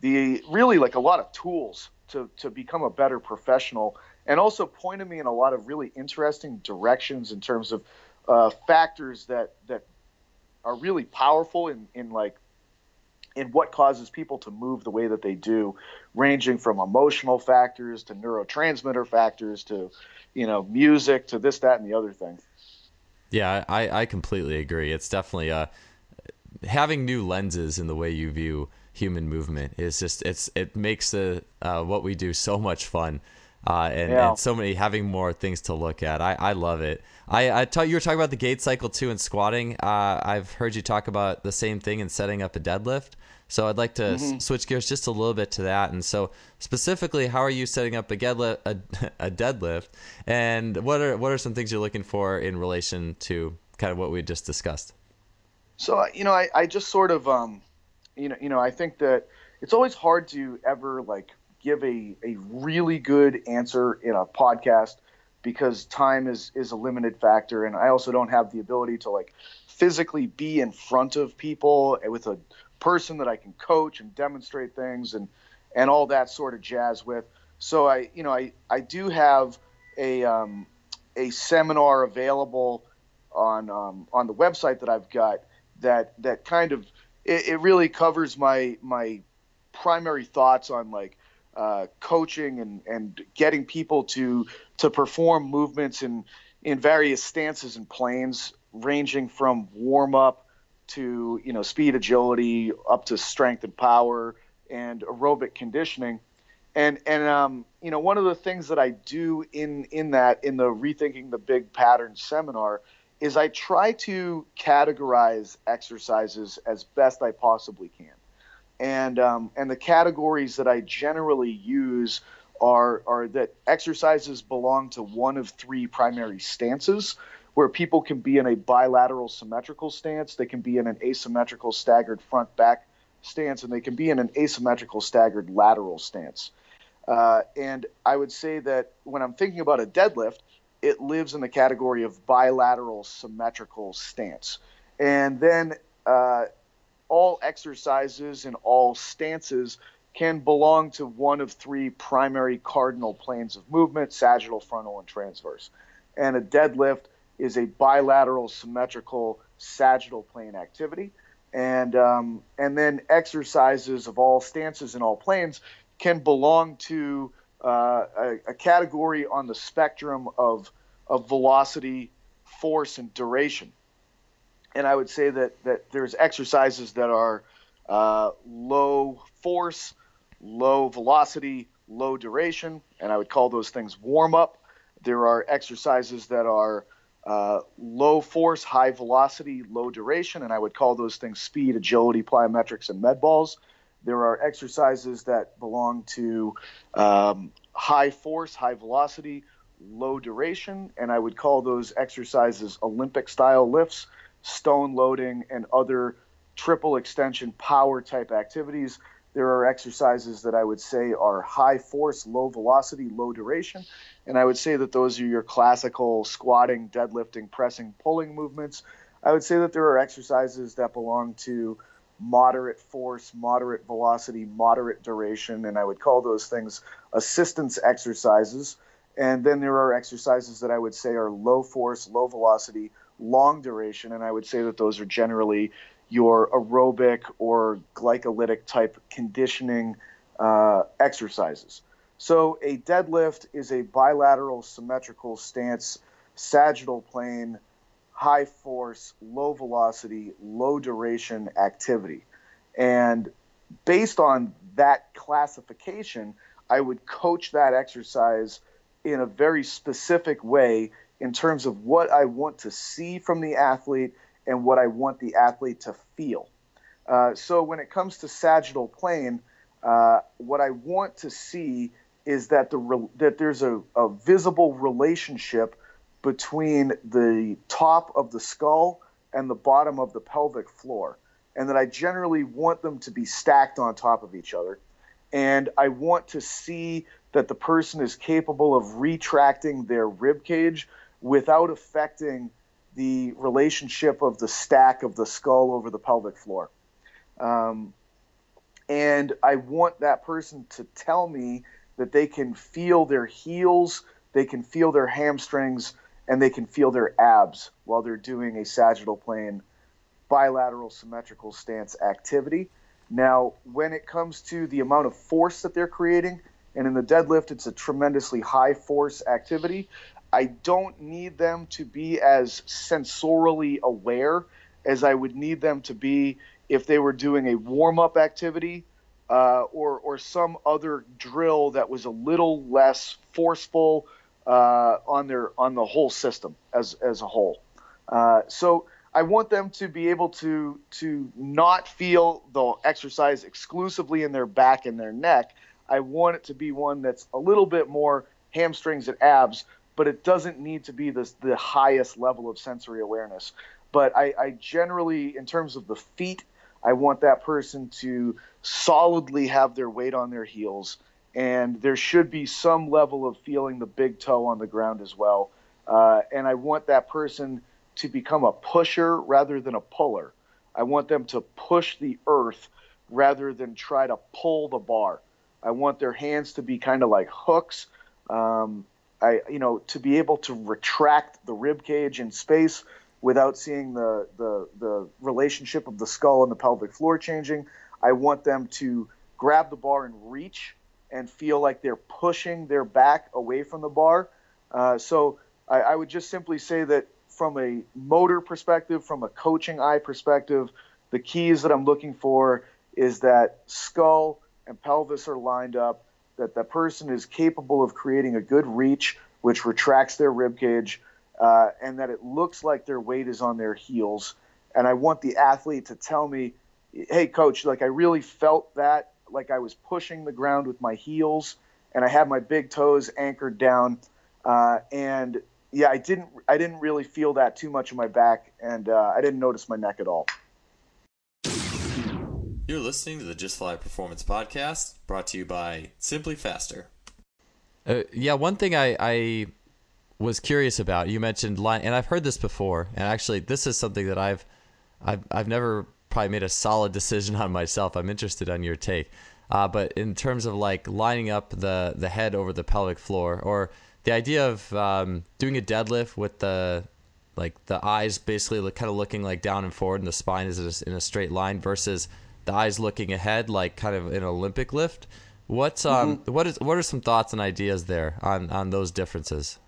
the really like a lot of tools to, to become a better professional, and also pointed me in a lot of really interesting directions in terms of uh, factors that, that are really powerful in, in like, in what causes people to move the way that they do, ranging from emotional factors to neurotransmitter factors to, you know, music to this, that, and the other thing. Yeah, I, I completely agree. It's definitely uh, having new lenses in the way you view human movement is just, it's it makes the uh, what we do so much fun. Uh, and, yeah. and so many, having more things to look at. I, I love it. I, I thought you were talking about the gait cycle too and squatting. Uh, I've heard you talk about the same thing in setting up a deadlift. So I'd like to mm-hmm. s- switch gears just a little bit to that. And so specifically, how are you setting up a, gedli- a, a deadlift? And what are what are some things you're looking for in relation to kind of what we just discussed? So, you know, I, I just sort of, um, you know, you know, I think that it's always hard to ever like give a, a really good answer in a podcast because time is, is a limited factor. And I also don't have the ability to like physically be in front of people with a person that I can coach and demonstrate things and, and all that sort of jazz with. So I, you know, I, I do have a, um, a seminar available on, um, on the website that I've got that, that kind of, it, it really covers my, my primary thoughts on like, Uh, coaching and, and getting people to to perform movements in, in various stances and planes, ranging from warm up to, you know, speed agility up to strength and power and aerobic conditioning. And and um, you know, one of the things that I do in in that in the Rethinking the Big Patterns seminar is I try to categorize exercises as best I possibly can. And um, and the categories that I generally use are are that exercises belong to one of three primary stances, where people can be in a bilateral symmetrical stance, they can be in an asymmetrical staggered front back stance, and they can be in an asymmetrical staggered lateral stance. Uh, and I would say that when I'm thinking about a deadlift, it lives in the category of bilateral symmetrical stance. And then uh, all exercises and all stances can belong to one of three primary cardinal planes of movement: sagittal, frontal, and transverse. And a deadlift is a bilateral symmetrical sagittal plane activity. And um, and then exercises of all stances and all planes can belong to uh, a, a category on the spectrum of, of velocity, force, and duration. And I would say that, that there's exercises that are uh, low force, low velocity, low duration, and I would call those things warm-up. There are exercises that are uh, low force, high velocity, low duration, and I would call those things speed, agility, plyometrics, and med balls. There are exercises that belong to um, high force, high velocity, low duration, and I would call those exercises Olympic-style lifts, stone loading, and other triple extension power type activities. There are exercises that I would say are high force, low velocity, low duration. And I would say that those are your classical squatting, deadlifting, pressing, pulling movements. I would say that there are exercises that belong to moderate force, moderate velocity, moderate duration, and I would call those things assistance exercises. And then there are exercises that I would say are low force, low velocity, long duration, and I would say that those are generally your aerobic or glycolytic type conditioning uh, exercises. So a deadlift is a bilateral symmetrical stance, sagittal plane, high force, low velocity, low duration activity. And based on that classification, I would coach that exercise in a very specific way in terms of what I want to see from the athlete and what I want the athlete to feel. Uh, so when it comes to sagittal plane, uh, what I want to see is that the re- that there's a, a visible relationship between the top of the skull and the bottom of the pelvic floor, and that I generally want them to be stacked on top of each other. And I want to see that the person is capable of retracting their rib cage without affecting the relationship of the stack of the skull over the pelvic floor. Um, and I want that person to tell me that they can feel their heels, they can feel their hamstrings, and they can feel their abs while they're doing a sagittal plane bilateral symmetrical stance activity. Now, when it comes to the amount of force that they're creating, and in the deadlift, it's a tremendously high force activity, I don't need them to be as sensorially aware as I would need them to be if they were doing a warm-up activity uh, or or some other drill that was a little less forceful uh, on their on the whole system as as a whole. Uh, so I want them to be able to to not feel the exercise exclusively in their back and their neck. I want it to be one that's a little bit more hamstrings and abs, but it doesn't need to be this, the highest level of sensory awareness. But I, I generally, in terms of the feet, I want that person to solidly have their weight on their heels, and there should be some level of feeling the big toe on the ground as well. Uh, and I want that person to become a pusher rather than a puller. I want them to push the earth rather than try to pull the bar. I want their hands to be kind of like hooks, um, I, you know, to be able to retract the rib cage in space without seeing the, the the relationship of the skull and the pelvic floor changing. I want them to grab the bar and reach and feel like they're pushing their back away from the bar. Uh, so I, I would just simply say that from a motor perspective, from a coaching eye perspective, the keys that I'm looking for is that skull and pelvis are lined up, that the person is capable of creating a good reach, which retracts their rib cage, uh, and that it looks like their weight is on their heels. And I want the athlete to tell me, hey, coach, like I really felt that, like I was pushing the ground with my heels and I had my big toes anchored down. Uh, and yeah, I didn't, I didn't really feel that too much in my back, and uh, I didn't notice my neck at all. You're listening to the Just Fly Performance Podcast, brought to you by Simply Faster. Uh, yeah, one thing I, I was curious about, you mentioned line, and I've heard this before, and actually this is something that I've I've, I've never probably made a solid decision on myself. I'm interested on your take. Uh, but in terms of like lining up the, the head over the pelvic floor, or the idea of um, doing a deadlift with the like the eyes basically look, kind of looking like down and forward, and the spine is in a straight line versus the eyes looking ahead, like kind of an Olympic lift. What's um, mm-hmm. what is what are some thoughts and ideas there on on those differences?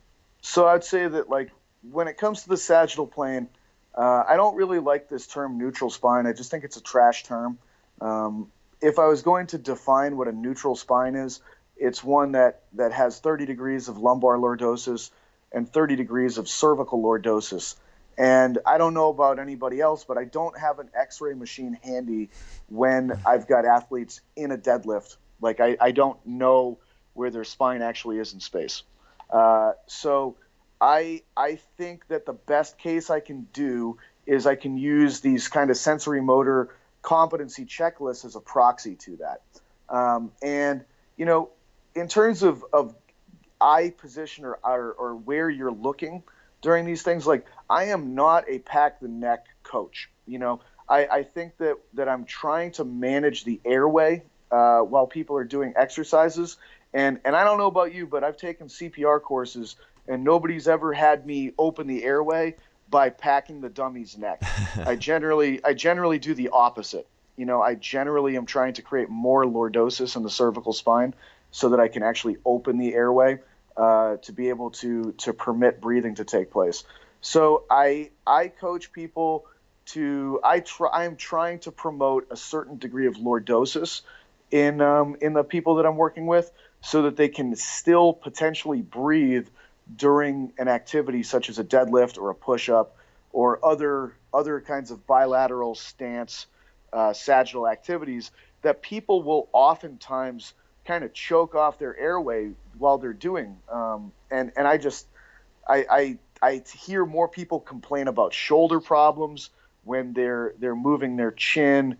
So I'd say that like when it comes to the sagittal plane, uh, I don't really like this term neutral spine. I just think it's a trash term. Um, if I was going to define what a neutral spine is, it's one that that has thirty degrees of lumbar lordosis and thirty degrees of cervical lordosis. And I don't know about anybody else, but I don't have an X-ray machine handy when I've got athletes in a deadlift. Like I, I don't know where their spine actually is in space. Uh, so I I think that the best case I can do is I can use these kind of sensory motor competency checklists as a proxy to that. Um, and, you know, in terms of, of eye position or, or, or where you're looking during these things, like I am not a pack the neck coach. You know, I, I think that, that I'm trying to manage the airway uh, while people are doing exercises. And, and I don't know about you, but I've taken C P R courses, and nobody's ever had me open the airway by packing the dummy's neck. I generally I generally do the opposite. You know, I generally am trying to create more lordosis in the cervical spine so that I can actually open the airway uh, to be able to to permit breathing to take place. So I I coach people to I try I'm trying to promote a certain degree of lordosis in um, in the people that I'm working with, so that they can still potentially breathe during an activity such as a deadlift or a push-up or other other kinds of bilateral stance, uh, sagittal activities, that people will oftentimes kind of choke off their airway while they're doing. Um, and and I just I, I I hear more people complain about shoulder problems when they're they're moving their chin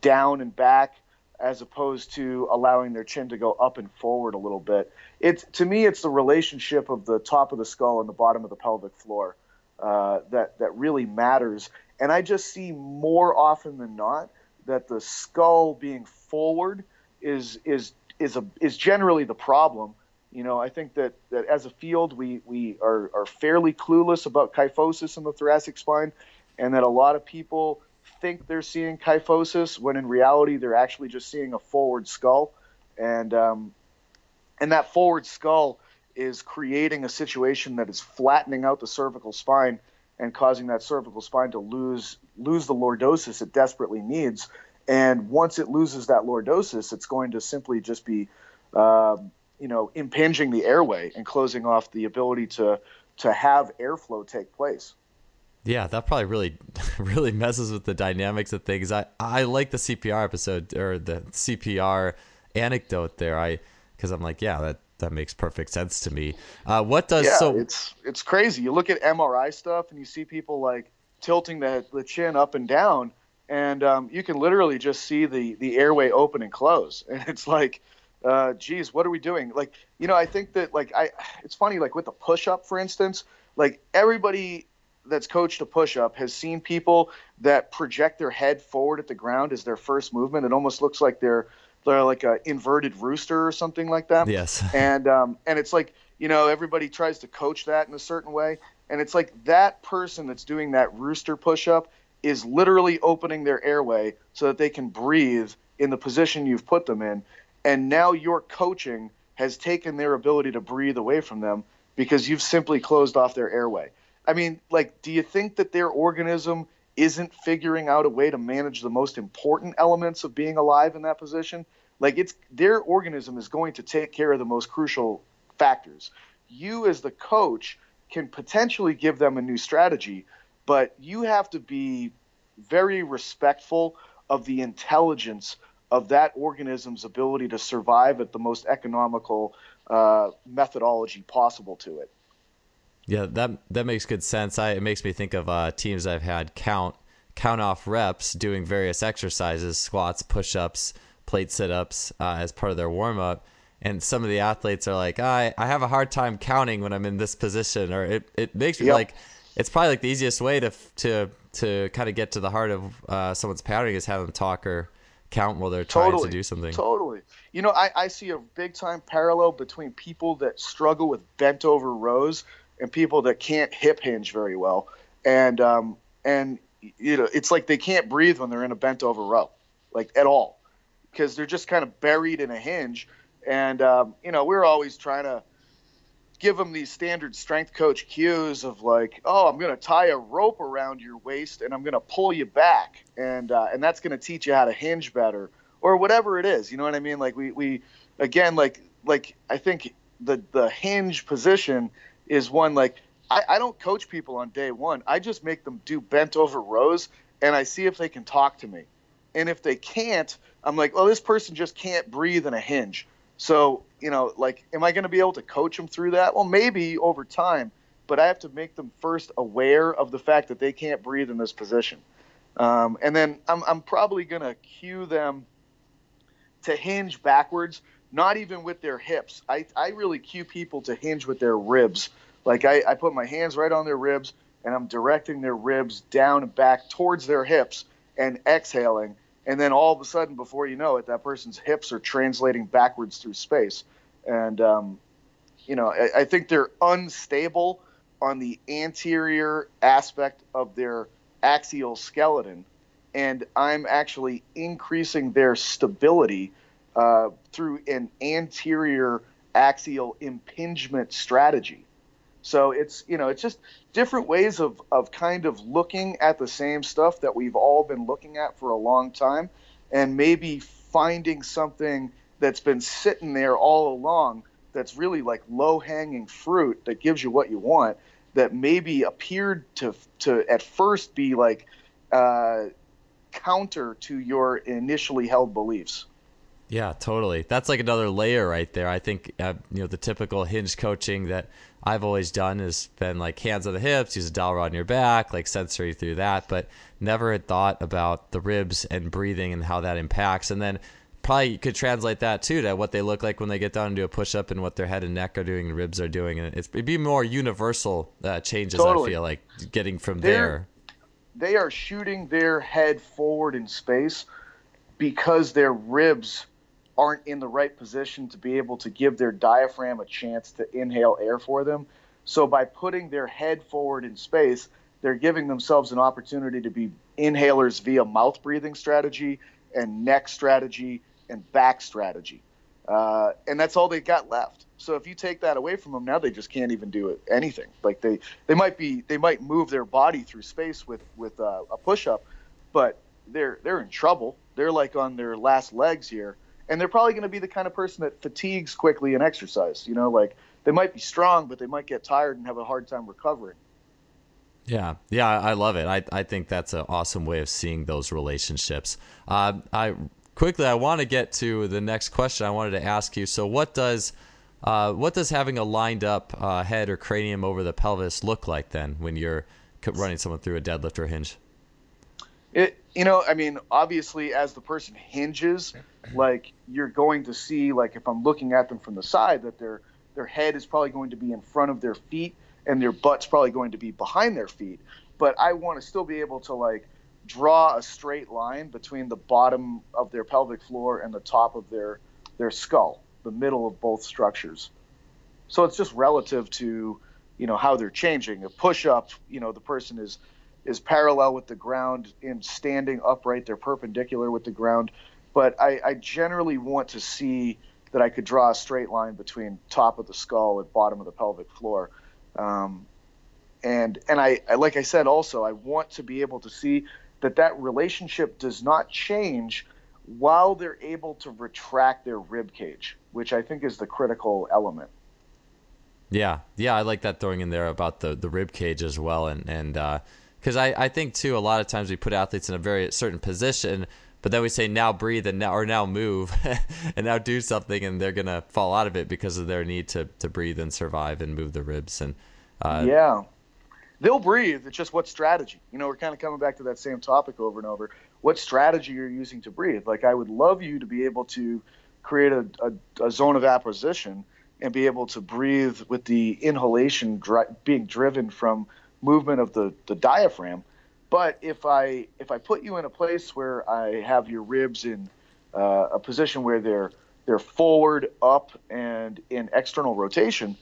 down and back, as opposed to allowing their chin to go up and forward a little bit. It's, to me, it's the relationship of the top of the skull and the bottom of the pelvic floor uh, that, that really matters. And I just see more often than not that the skull being forward is is is a is generally the problem. You know, I think that, that as a field, we we are, are fairly clueless about kyphosis in the thoracic spine, and that a lot of people think they're seeing kyphosis when in reality they're actually just seeing a forward skull, and um, and that forward skull is creating a situation that is flattening out the cervical spine and causing that cervical spine to lose lose the lordosis it desperately needs. And once it loses that lordosis, it's going to simply just be um, you know impinging the airway and closing off the ability to to have airflow take place. Yeah, that probably really, really messes with the dynamics of things. I, I like the C P R episode, or the C P R anecdote there. I, because I'm like, yeah, that, that makes perfect sense to me. Uh, what does yeah, so? It's it's crazy. You look at M R I stuff and you see people like tilting the the chin up and down, and um, you can literally just see the the airway open and close, and it's like, uh, geez, what are we doing? Like, you know, I think that like I, it's funny like with the push up, for instance, like everybody that's coached a push-up has seen people that project their head forward at the ground as their first movement. It almost looks like they're they're like an inverted rooster or something like that. Yes. And um, and it's like, you know, everybody tries to coach that in a certain way, and it's like that person that's doing that rooster push-up is literally opening their airway so that they can breathe in the position you've put them in, and now your coaching has taken their ability to breathe away from them because you've simply closed off their airway. I mean, like, do you think that their organism isn't figuring out a way to manage the most important elements of being alive in that position? Like, it's their organism is going to take care of the most crucial factors. You as the coach can potentially give them a new strategy, but you have to be very respectful of the intelligence of that organism's ability to survive at the most economical uh, methodology possible to it. Yeah, that that makes good sense. I, it makes me think of uh, teams I've had count count off reps doing various exercises, squats, push-ups, plate sit-ups uh, as part of their warm-up. And some of the athletes are like, I, I have a hard time counting when I'm in this position. Or it, it makes me yep. like, it's probably like the easiest way to to to kind of get to the heart of uh, someone's patterning is have them talk or count while they're totally, trying to do something. Totally. You know, I, I see a big-time parallel between people that struggle with bent-over rows and people that can't hip hinge very well, and um, and you know it's like they can't breathe when they're in a bent over row, like at all, because they're just kind of buried in a hinge. And um, you know we're always trying to give them these standard strength coach cues of like, oh, I'm gonna tie a rope around your waist and I'm gonna pull you back, and uh, and that's gonna teach you how to hinge better or whatever it is. You know what I mean? Like we we again like like I think the the hinge position is one like I, I don't coach people on day one. I just make them do bent over rows and I see if they can talk to me. And if they can't, I'm like, well, this person just can't breathe in a hinge. So, you know, like, am I going to be able to coach them through that? Well, maybe over time, but I have to make them first aware of the fact that they can't breathe in this position. Um, and then I'm, I'm probably going to cue them to hinge backwards, not even with their hips. I, I really cue people to hinge with their ribs. Like I, I put my hands right on their ribs and I'm directing their ribs down and back towards their hips. and exhaling. And then all of a sudden, before you know it, that person's hips are translating backwards through space. And, um, you know, I, I think they're unstable on the anterior aspect of their axial skeleton. And I'm actually increasing their stability uh, through an anterior axial impingement strategy. So it's, you know, it's just different ways of, of kind of looking at the same stuff that we've all been looking at for a long time, and maybe finding something that's been sitting there all along that's really like low-hanging fruit that gives you what you want, that maybe appeared to to at first be like uh, counter to your initially held beliefs. Yeah, totally. That's like another layer right there. I think uh, you know, the typical hinge coaching that I've always done has been like hands on the hips, use a dowel rod on your back, like sensory through that, but never had thought about the ribs and breathing and how that impacts. And then probably you could translate that too to what they look like when they get down and do a push-up, and what their head and neck are doing and ribs are doing. And it's, it'd be more universal uh, changes, totally. I feel like, getting from They're, there. They are shooting their head forward in space because their ribs aren't in the right position to be able to give their diaphragm a chance to inhale air for them. So by putting their head forward in space, they're giving themselves an opportunity to be inhalers via mouth breathing strategy and neck strategy and back strategy. Uh, and that's all they got left. So if you take that away from them, now they just can't even do it, anything. Like they, they might be, they might move their body through space with, with uh, a push-up, but they're, they're in trouble. They're like on their last legs here. And they're probably going to be the kind of person that fatigues quickly in exercise. You know, like they might be strong, but they might get tired and have a hard time recovering. Yeah. Yeah. I love it. I, I think that's an awesome way of seeing those relationships. Uh, I quickly, I want to get to the next question I wanted to ask you. So what does, uh, what does having a lined up uh, head or cranium over the pelvis look like then when you're running someone through a deadlift or hinge? It, you know, I mean, obviously as the person hinges, like you're going to see, like if I'm looking at them from the side, that their their head is probably going to be in front of their feet and their butt's probably going to be behind their feet. But I want to still be able to like draw a straight line between the bottom of their pelvic floor and the top of their their skull, the middle of both structures. So it's just relative to, you know, how they're changing. A push-up, you know, the person is is parallel with the ground and standing upright. They're perpendicular with the ground. But I, I generally want to see that I could draw a straight line between top of the skull and bottom of the pelvic floor. Um, and and I, I, like I said, also, I want to be able to see that that relationship does not change while they're able to retract their rib cage, which I think is the critical element. Yeah. Yeah. I like that throwing in there about the, the rib cage as well. And, and, uh, Because I, I think, too, a lot of times we put athletes in a very certain position, but then we say, now breathe and now, or now move and now do something, and they're going to fall out of it because of their need to, to breathe and survive and move the ribs. And uh, yeah, they'll breathe. It's just what strategy. You know, we're kind of coming back to that same topic over and over. What strategy you're using to breathe. Like, I would love you to be able to create a, a, a zone of apposition and be able to breathe with the inhalation dri- being driven from movement of the, the diaphragm. But if I if I put you in a place where I have your ribs in uh, a position where they're they're forward, up, and in external rotation,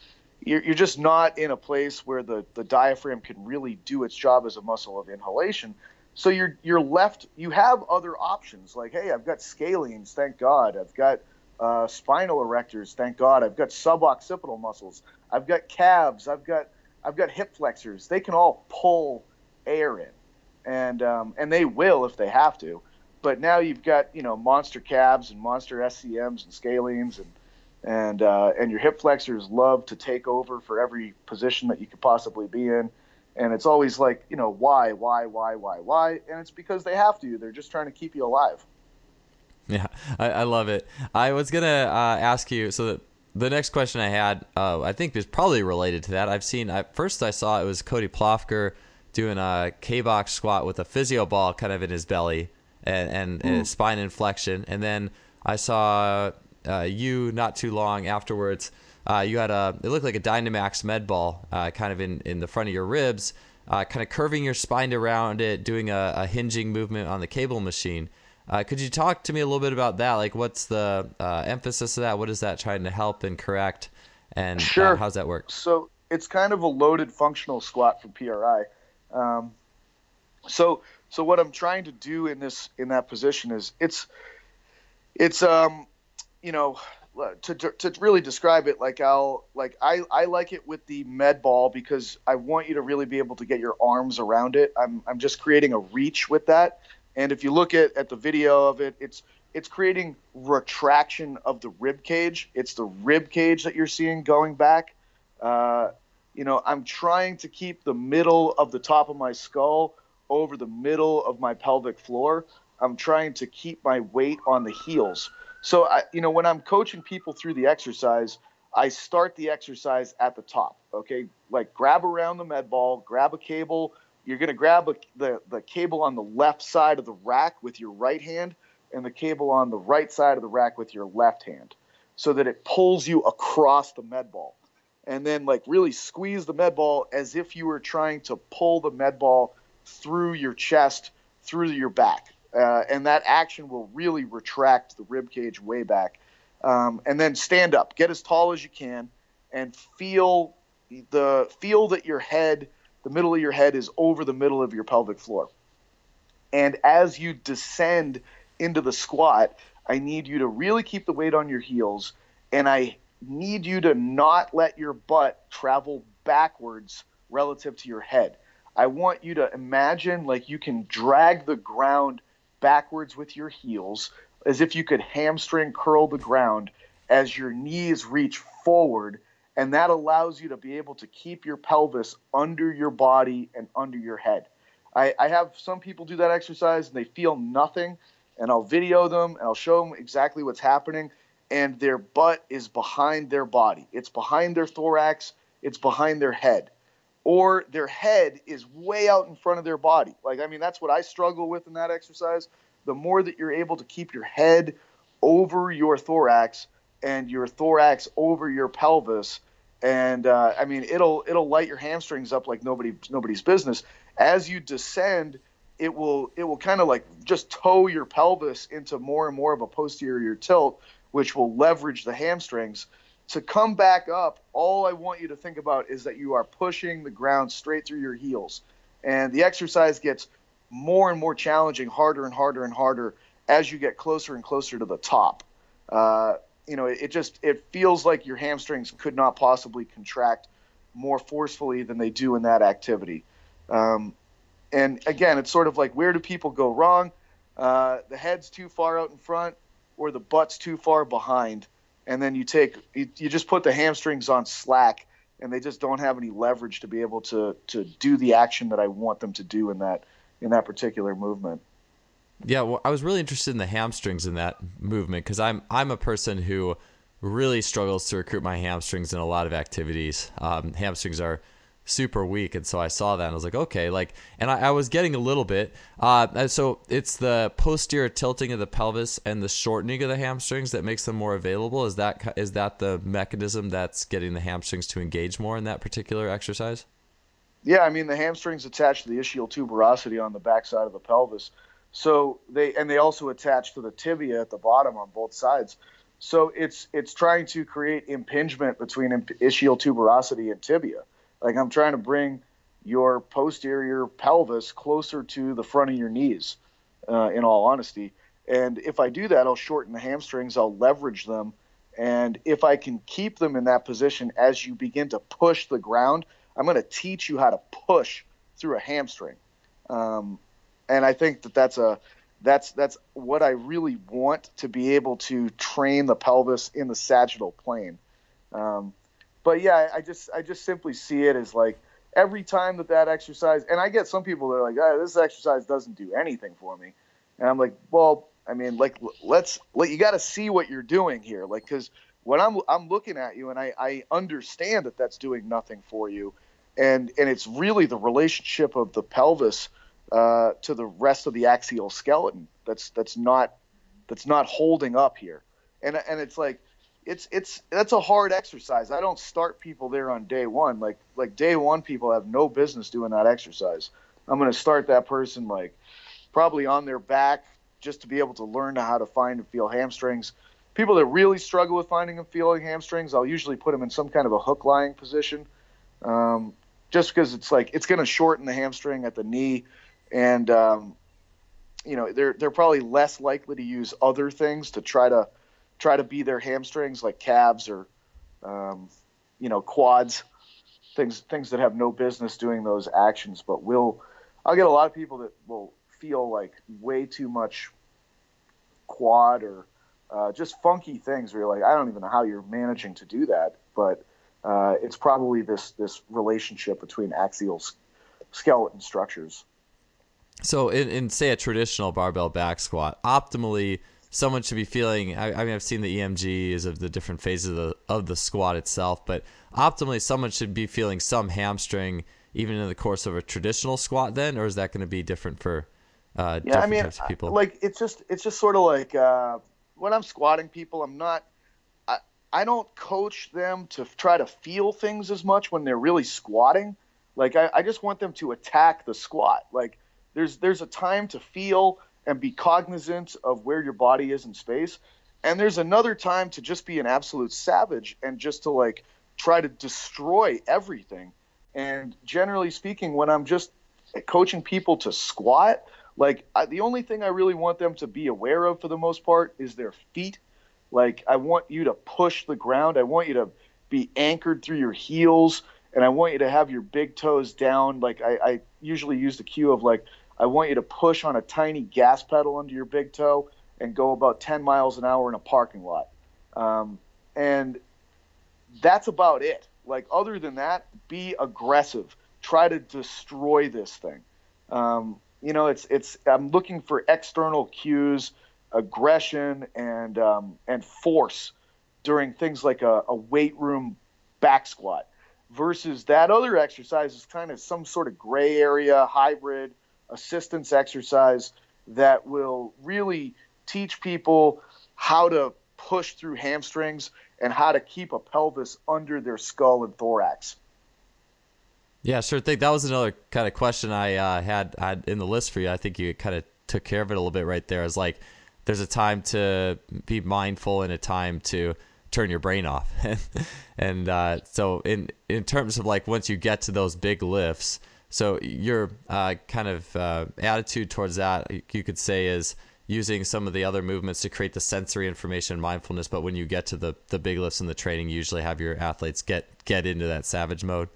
you're, you're just not in a place where the, the diaphragm can really do its job as a muscle of inhalation. So you're you're left. You have other options like, hey, I've got scalenes, thank God. I've got uh, spinal erectors, thank God. I've got suboccipital muscles. I've got calves. I've got I've got hip flexors. They can all pull air in, and um, and they will if they have to. But now you've got, you know, monster calves and monster S C Ms and scalenes, and and uh, and your hip flexors love to take over for every position that you could possibly be in. And it's always like, you know, why, why, why, why, why? And it's because they have to. They're just trying to keep you alive. Yeah, I, I love it. I was going to uh, ask you, so that the next question I had, uh, I think is probably related to that. I've seen, I, first I saw it was Cody Plofker doing a K-Box squat with a physio ball kind of in his belly and, and, and his spine inflection. And then I saw uh, you not too long afterwards Uh, you had a, it looked like a Dynamax med ball uh, kind of in, in the front of your ribs, uh, kind of curving your spine around it, doing a, a hinging movement on the cable machine. Uh, could you talk to me a little bit about that? Like, what's the uh, emphasis of that? What is that trying to help and correct? And sure. uh, how's that work? So it's kind of a loaded functional squat for P R I. Um, so so what I'm trying to do in this in that position is it's it's um you know to to really describe it like I'll like I I like it with the med ball because I want you to really be able to get your arms around it. I'm I'm just creating a reach with that. And if you look at, at the video of it, it's it's creating retraction of the rib cage. It's the rib cage that you're seeing going back. Uh, you know, I'm trying to keep the middle of the top of my skull over the middle of my pelvic floor. I'm trying to keep my weight on the heels. So, I, you know, when I'm coaching people through the exercise, I start the exercise at the top. Okay, like grab around the med ball, grab a cable. You're going to grab a, the, the cable on the left side of the rack with your right hand and the cable on the right side of the rack with your left hand so that it pulls you across the med ball. And then like really squeeze the med ball as if you were trying to pull the med ball through your chest, through your back. Uh, and that action will really retract the rib cage way back. Um, and then stand up, get as tall as you can and feel the feel that your head the middle of your head is over the middle of your pelvic floor. And as you descend into the squat, I need you to really keep the weight on your heels, and I need you to not let your butt travel backwards relative to your head. I want you to imagine like you can drag the ground backwards with your heels as if you could hamstring curl the ground as your knees reach forward. And that allows you to be able to keep your pelvis under your body and under your head. I, I have some people do that exercise and they feel nothing. And I'll video them and I'll show them exactly what's happening. And their butt is behind their body. It's behind their thorax. It's behind their head. Or their head is way out in front of their body. Like, I mean, that's what I struggle with in that exercise. The more that you're able to keep your head over your thorax and your thorax over your pelvis, and uh, I mean, it'll it'll light your hamstrings up like nobody nobody's business. As you descend, it will it will kind of like just toe your pelvis into more and more of a posterior tilt, which will leverage the hamstrings. To come back up, all I want you to think about is that you are pushing the ground straight through your heels. And the exercise gets more and more challenging, harder and harder and harder as you get closer and closer to the top. Uh, You know, it just it feels like your hamstrings could not possibly contract more forcefully than they do in that activity. Um, and again, it's sort of like, where do people go wrong? Uh, the head's too far out in front or the butt's too far behind. And then you take you, you just put the hamstrings on slack and they just don't have any leverage to be able to to do the action that I want them to do in that in that particular movement. Yeah, well, I was really interested in the hamstrings in that movement because I'm I'm a person who really struggles to recruit my hamstrings in a lot of activities. Um, hamstrings are super weak, and so I saw that and I was like, okay, like, and I, I was getting a little bit. Uh, so it's the posterior tilting of the pelvis and the shortening of the hamstrings that makes them more available. Is that is that the mechanism that's getting the hamstrings to engage more in that particular exercise? Yeah, I mean the hamstrings attach to the ischial tuberosity on the backside of the pelvis. So they and they also attach to the tibia at the bottom on both sides. So it's it's trying to create impingement between ischial tuberosity and tibia. Like I'm trying to bring your posterior pelvis closer to the front of your knees, uh, in all honesty. And if I do that, I'll shorten the hamstrings. I'll leverage them. And if I can keep them in that position as you begin to push the ground, I'm going to teach you how to push through a hamstring. Um And I think that that's a that's that's what I really want to be able to train the pelvis in the sagittal plane. Um, but yeah, I just I just simply see it as like every time that that exercise, and I get some people that are like, oh, this exercise doesn't do anything for me, and I'm like, well, I mean, like let's let you got to see what you're doing here, like because when I'm I'm looking at you and I I understand that that's doing nothing for you, and and it's really the relationship of the pelvis Uh, to the rest of the axial skeleton that's that's not that's not holding up here, and and it's like it's it's that's a hard exercise. I don't start people there on day one. Like like day one people have no business doing that exercise. I'm going to start that person like probably on their back just to be able to learn how to find and feel hamstrings. People that really struggle with finding and feeling hamstrings, I'll usually put them in some kind of a hook lying position, um, just because it's like it's going to shorten the hamstring at the knee, and um, you know they're they're probably less likely to use other things to try to try to be their hamstrings, like calves or um, you know quads, things things that have no business doing those actions. But will I'll get a lot of people that will feel like way too much quad or Uh, just funky things where you're like, I don't even know how you're managing to do that, but uh, it's probably this this relationship between axial skeleton structures. So in, in, say, a traditional barbell back squat, optimally, someone should be feeling, I, I mean, I've seen the E M Gs of the different phases of the, of the squat itself, but optimally, someone should be feeling some hamstring even in the course of a traditional squat then, or is that going to be different for uh, yeah, different I mean, types of people? I, like, it's just, it's just sort of like... Uh, when I'm squatting people, I'm not, I, I don't coach them to try to feel things as much when they're really squatting. Like I, I just want them to attack the squat. Like there's, there's a time to feel and be cognizant of where your body is in space. And there's another time to just be an absolute savage and just to like try to destroy everything. And generally speaking, when I'm just coaching people to squat, Like I, the only thing I really want them to be aware of for the most part is their feet. Like I want you to push the ground. I want you to be anchored through your heels, and I want you to have your big toes down. Like I, I usually use the cue of like, I want you to push on a tiny gas pedal under your big toe and go about ten miles an hour in a parking lot. Um, and that's about it. Like other than that, be aggressive. Try to destroy this thing. Um, You know, it's it's. I'm looking for external cues, aggression, and um, and force during things like a, a weight room back squat, versus that other exercise is kind of some sort of gray area hybrid assistance exercise that will really teach people how to push through hamstrings and how to keep a pelvis under their skull and thorax. Yeah, sure thing. That was another kind of question I uh, had, had in the list for you. I think you kind of took care of it a little bit right there. It's like there's a time to be mindful and a time to turn your brain off. and uh, so in in terms of like once you get to those big lifts, so your uh, kind of uh, attitude towards that, you could say, is using some of the other movements to create the sensory information and mindfulness. But when you get to the, the big lifts in the training, you usually have your athletes get, get into that savage mode.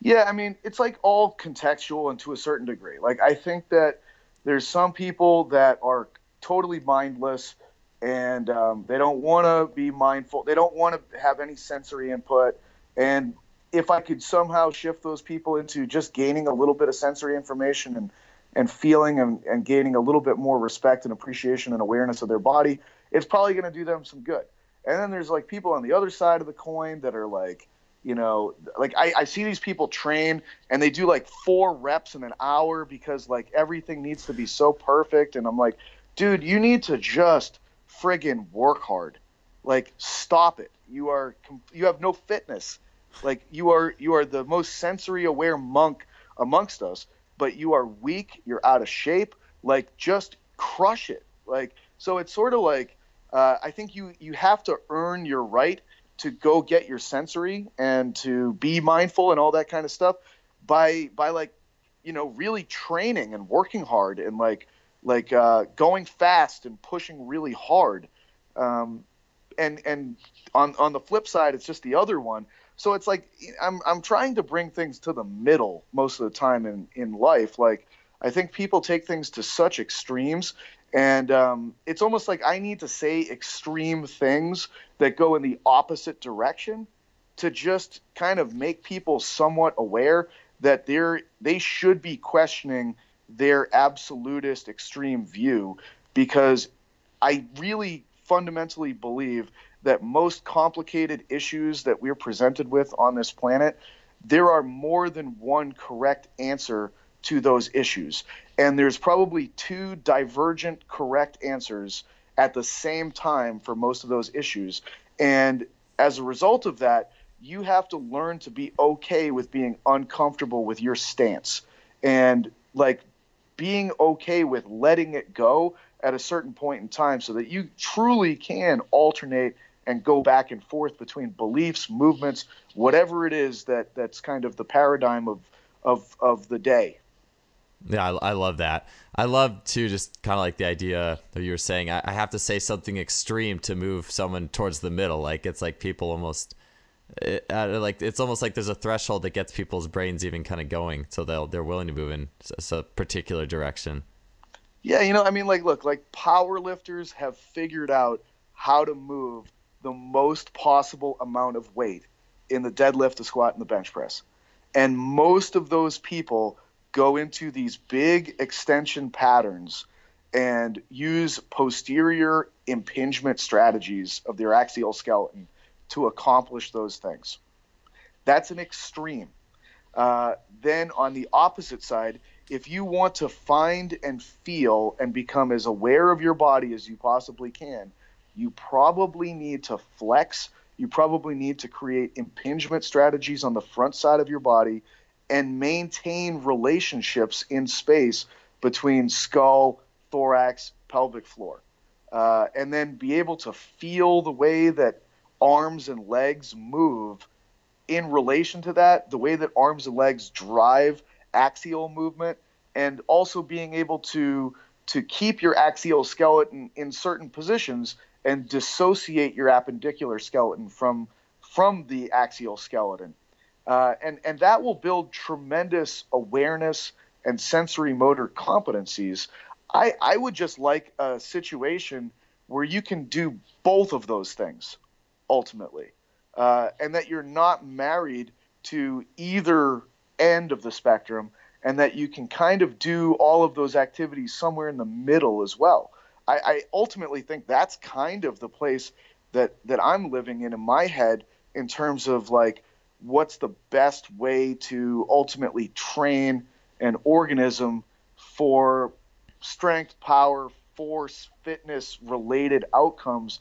Yeah, I mean, it's like all contextual and to a certain degree. Like, I think that there's some people that are totally mindless and um, they don't want to be mindful. They don't want to have any sensory input. And if I could somehow shift those people into just gaining a little bit of sensory information and, and feeling and, and gaining a little bit more respect and appreciation and awareness of their body, it's probably going to do them some good. And then there's like people on the other side of the coin that are like, You know, like I, I see these people train and they do like four reps in an hour because like everything needs to be so perfect. And I'm like, dude, you need to just friggin' work hard. Like, stop it. You are you have no fitness. Like you are you are the most sensory aware monk amongst us, but you are weak. You're out of shape. Like, just crush it. Like, so it's sort of like uh, I think you you have to earn your right to go get your sensory and to be mindful and all that kind of stuff by, by like, you know, really training and working hard and like, like, uh, going fast and pushing really hard. Um, and, and on, on the flip side, it's just the other one. So it's like, I'm, I'm trying to bring things to the middle most of the time in, in life. Like, I think people take things to such extremes. And um, it's almost like I need to say extreme things that go in the opposite direction to just kind of make people somewhat aware that they're they should be questioning their absolutist extreme view, because I really fundamentally believe that most complicated issues that we're presented with on this planet, there are more than one correct answer to those issues. And there's probably two divergent correct answers at the same time for most of those issues. And as a result of that, you have to learn to be okay with being uncomfortable with your stance, and like being okay with letting it go at a certain point in time, so that you truly can alternate and go back and forth between beliefs, movements, whatever it is that that's kind of the paradigm of of of the day. Yeah, I, I love that. I love too, just kind of like the idea that you were saying, I, I have to say something extreme to move someone towards the middle. Like it's like people almost it, uh, like it's almost like there's a threshold that gets people's brains even kind of going, so they'll they're willing to move in a, a particular direction. Yeah, you know, I mean, like look, like power lifters have figured out how to move the most possible amount of weight in the deadlift, the squat, and the bench press, and most of those people go into these big extension patterns and use posterior impingement strategies of their axial skeleton to accomplish those things. That's an extreme. Uh, then on the opposite side, if you want to find and feel and become as aware of your body as you possibly can, you probably need to flex. You probably need to create impingement strategies on the front side of your body and maintain relationships in space between skull, thorax, pelvic floor, uh, and then be able to feel the way that arms and legs move in relation to that, the way that arms and legs drive axial movement, and also being able to, to keep your axial skeleton in certain positions and dissociate your appendicular skeleton from, from the axial skeleton. Uh, and, and that will build tremendous awareness and sensory motor competencies. I, I would just like a situation where you can do both of those things ultimately, uh, and that you're not married to either end of the spectrum, and that you can kind of do all of those activities somewhere in the middle as well. I, I ultimately think that's kind of the place that, that I'm living in in my head in terms of like, what's the best way to ultimately train an organism for strength, power, force, fitness related outcomes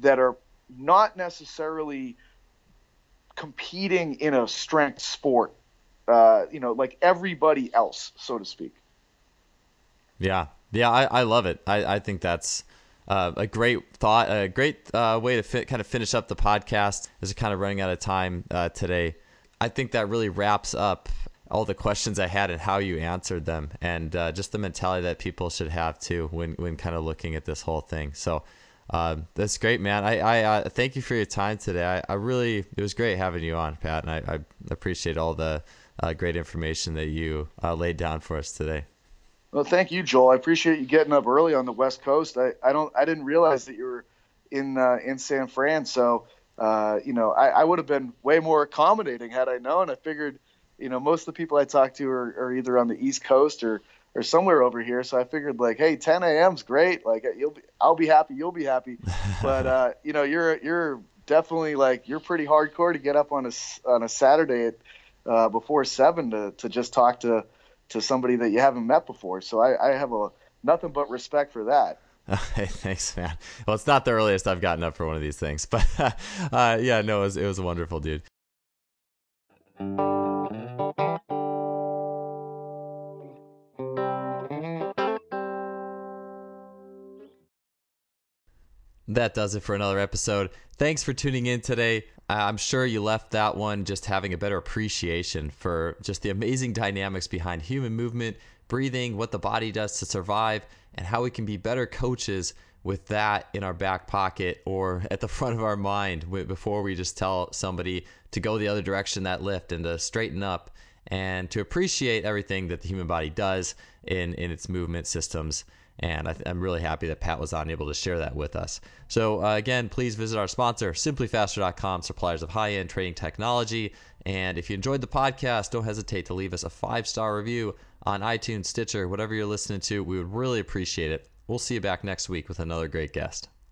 that are not necessarily competing in a strength sport, uh, you know, like everybody else, so to speak. Yeah. Yeah. I, I love it. I, I think that's uh, a great thought, a great uh, way to fit, kind of finish up the podcast, as we're kind of running out of time uh, today. I think that really wraps up all the questions I had and how you answered them, and uh, just the mentality that people should have too when, when kind of looking at this whole thing. So uh, that's great, man. I, I uh, thank you for your time today. I, I really, it was great having you on, Pat, and I, I appreciate all the uh, great information that you uh, laid down for us today. Well, thank you, Joel. I appreciate you getting up early on the West Coast. I, I don't I didn't realize that you were in uh, in San Fran, so uh, you know I, I would have been way more accommodating had I known. I figured, you know, most of the people I talk to are, are either on the East Coast or or somewhere over here. So I figured like, hey, ten a.m. is great. Like you'll be, I'll be happy, you'll be happy. But uh, you know, you're you're definitely like you're pretty hardcore to get up on a on a Saturday at uh, before seven to to just talk to. to somebody that you haven't met before. So I, I have a nothing but respect for that. Hey, thanks, man. Well, it's not the earliest I've gotten up for one of these things, but uh, yeah, no, it was, it was wonderful, dude. That does it for another episode. Thanks for tuning in today. I'm sure you left that one just having a better appreciation for just the amazing dynamics behind human movement, breathing, what the body does to survive, and how we can be better coaches with that in our back pocket or at the front of our mind before we just tell somebody to go the other direction, that lift, and to straighten up and to appreciate everything that the human body does in, in its movement systems. And I, I'm really happy that Pat was unable to share that with us. So uh, again, please visit our sponsor, simply faster dot com, suppliers of high-end training technology. And if you enjoyed the podcast, don't hesitate to leave us a five-star review on iTunes, Stitcher, whatever you're listening to. We would really appreciate it. We'll see you back next week with another great guest.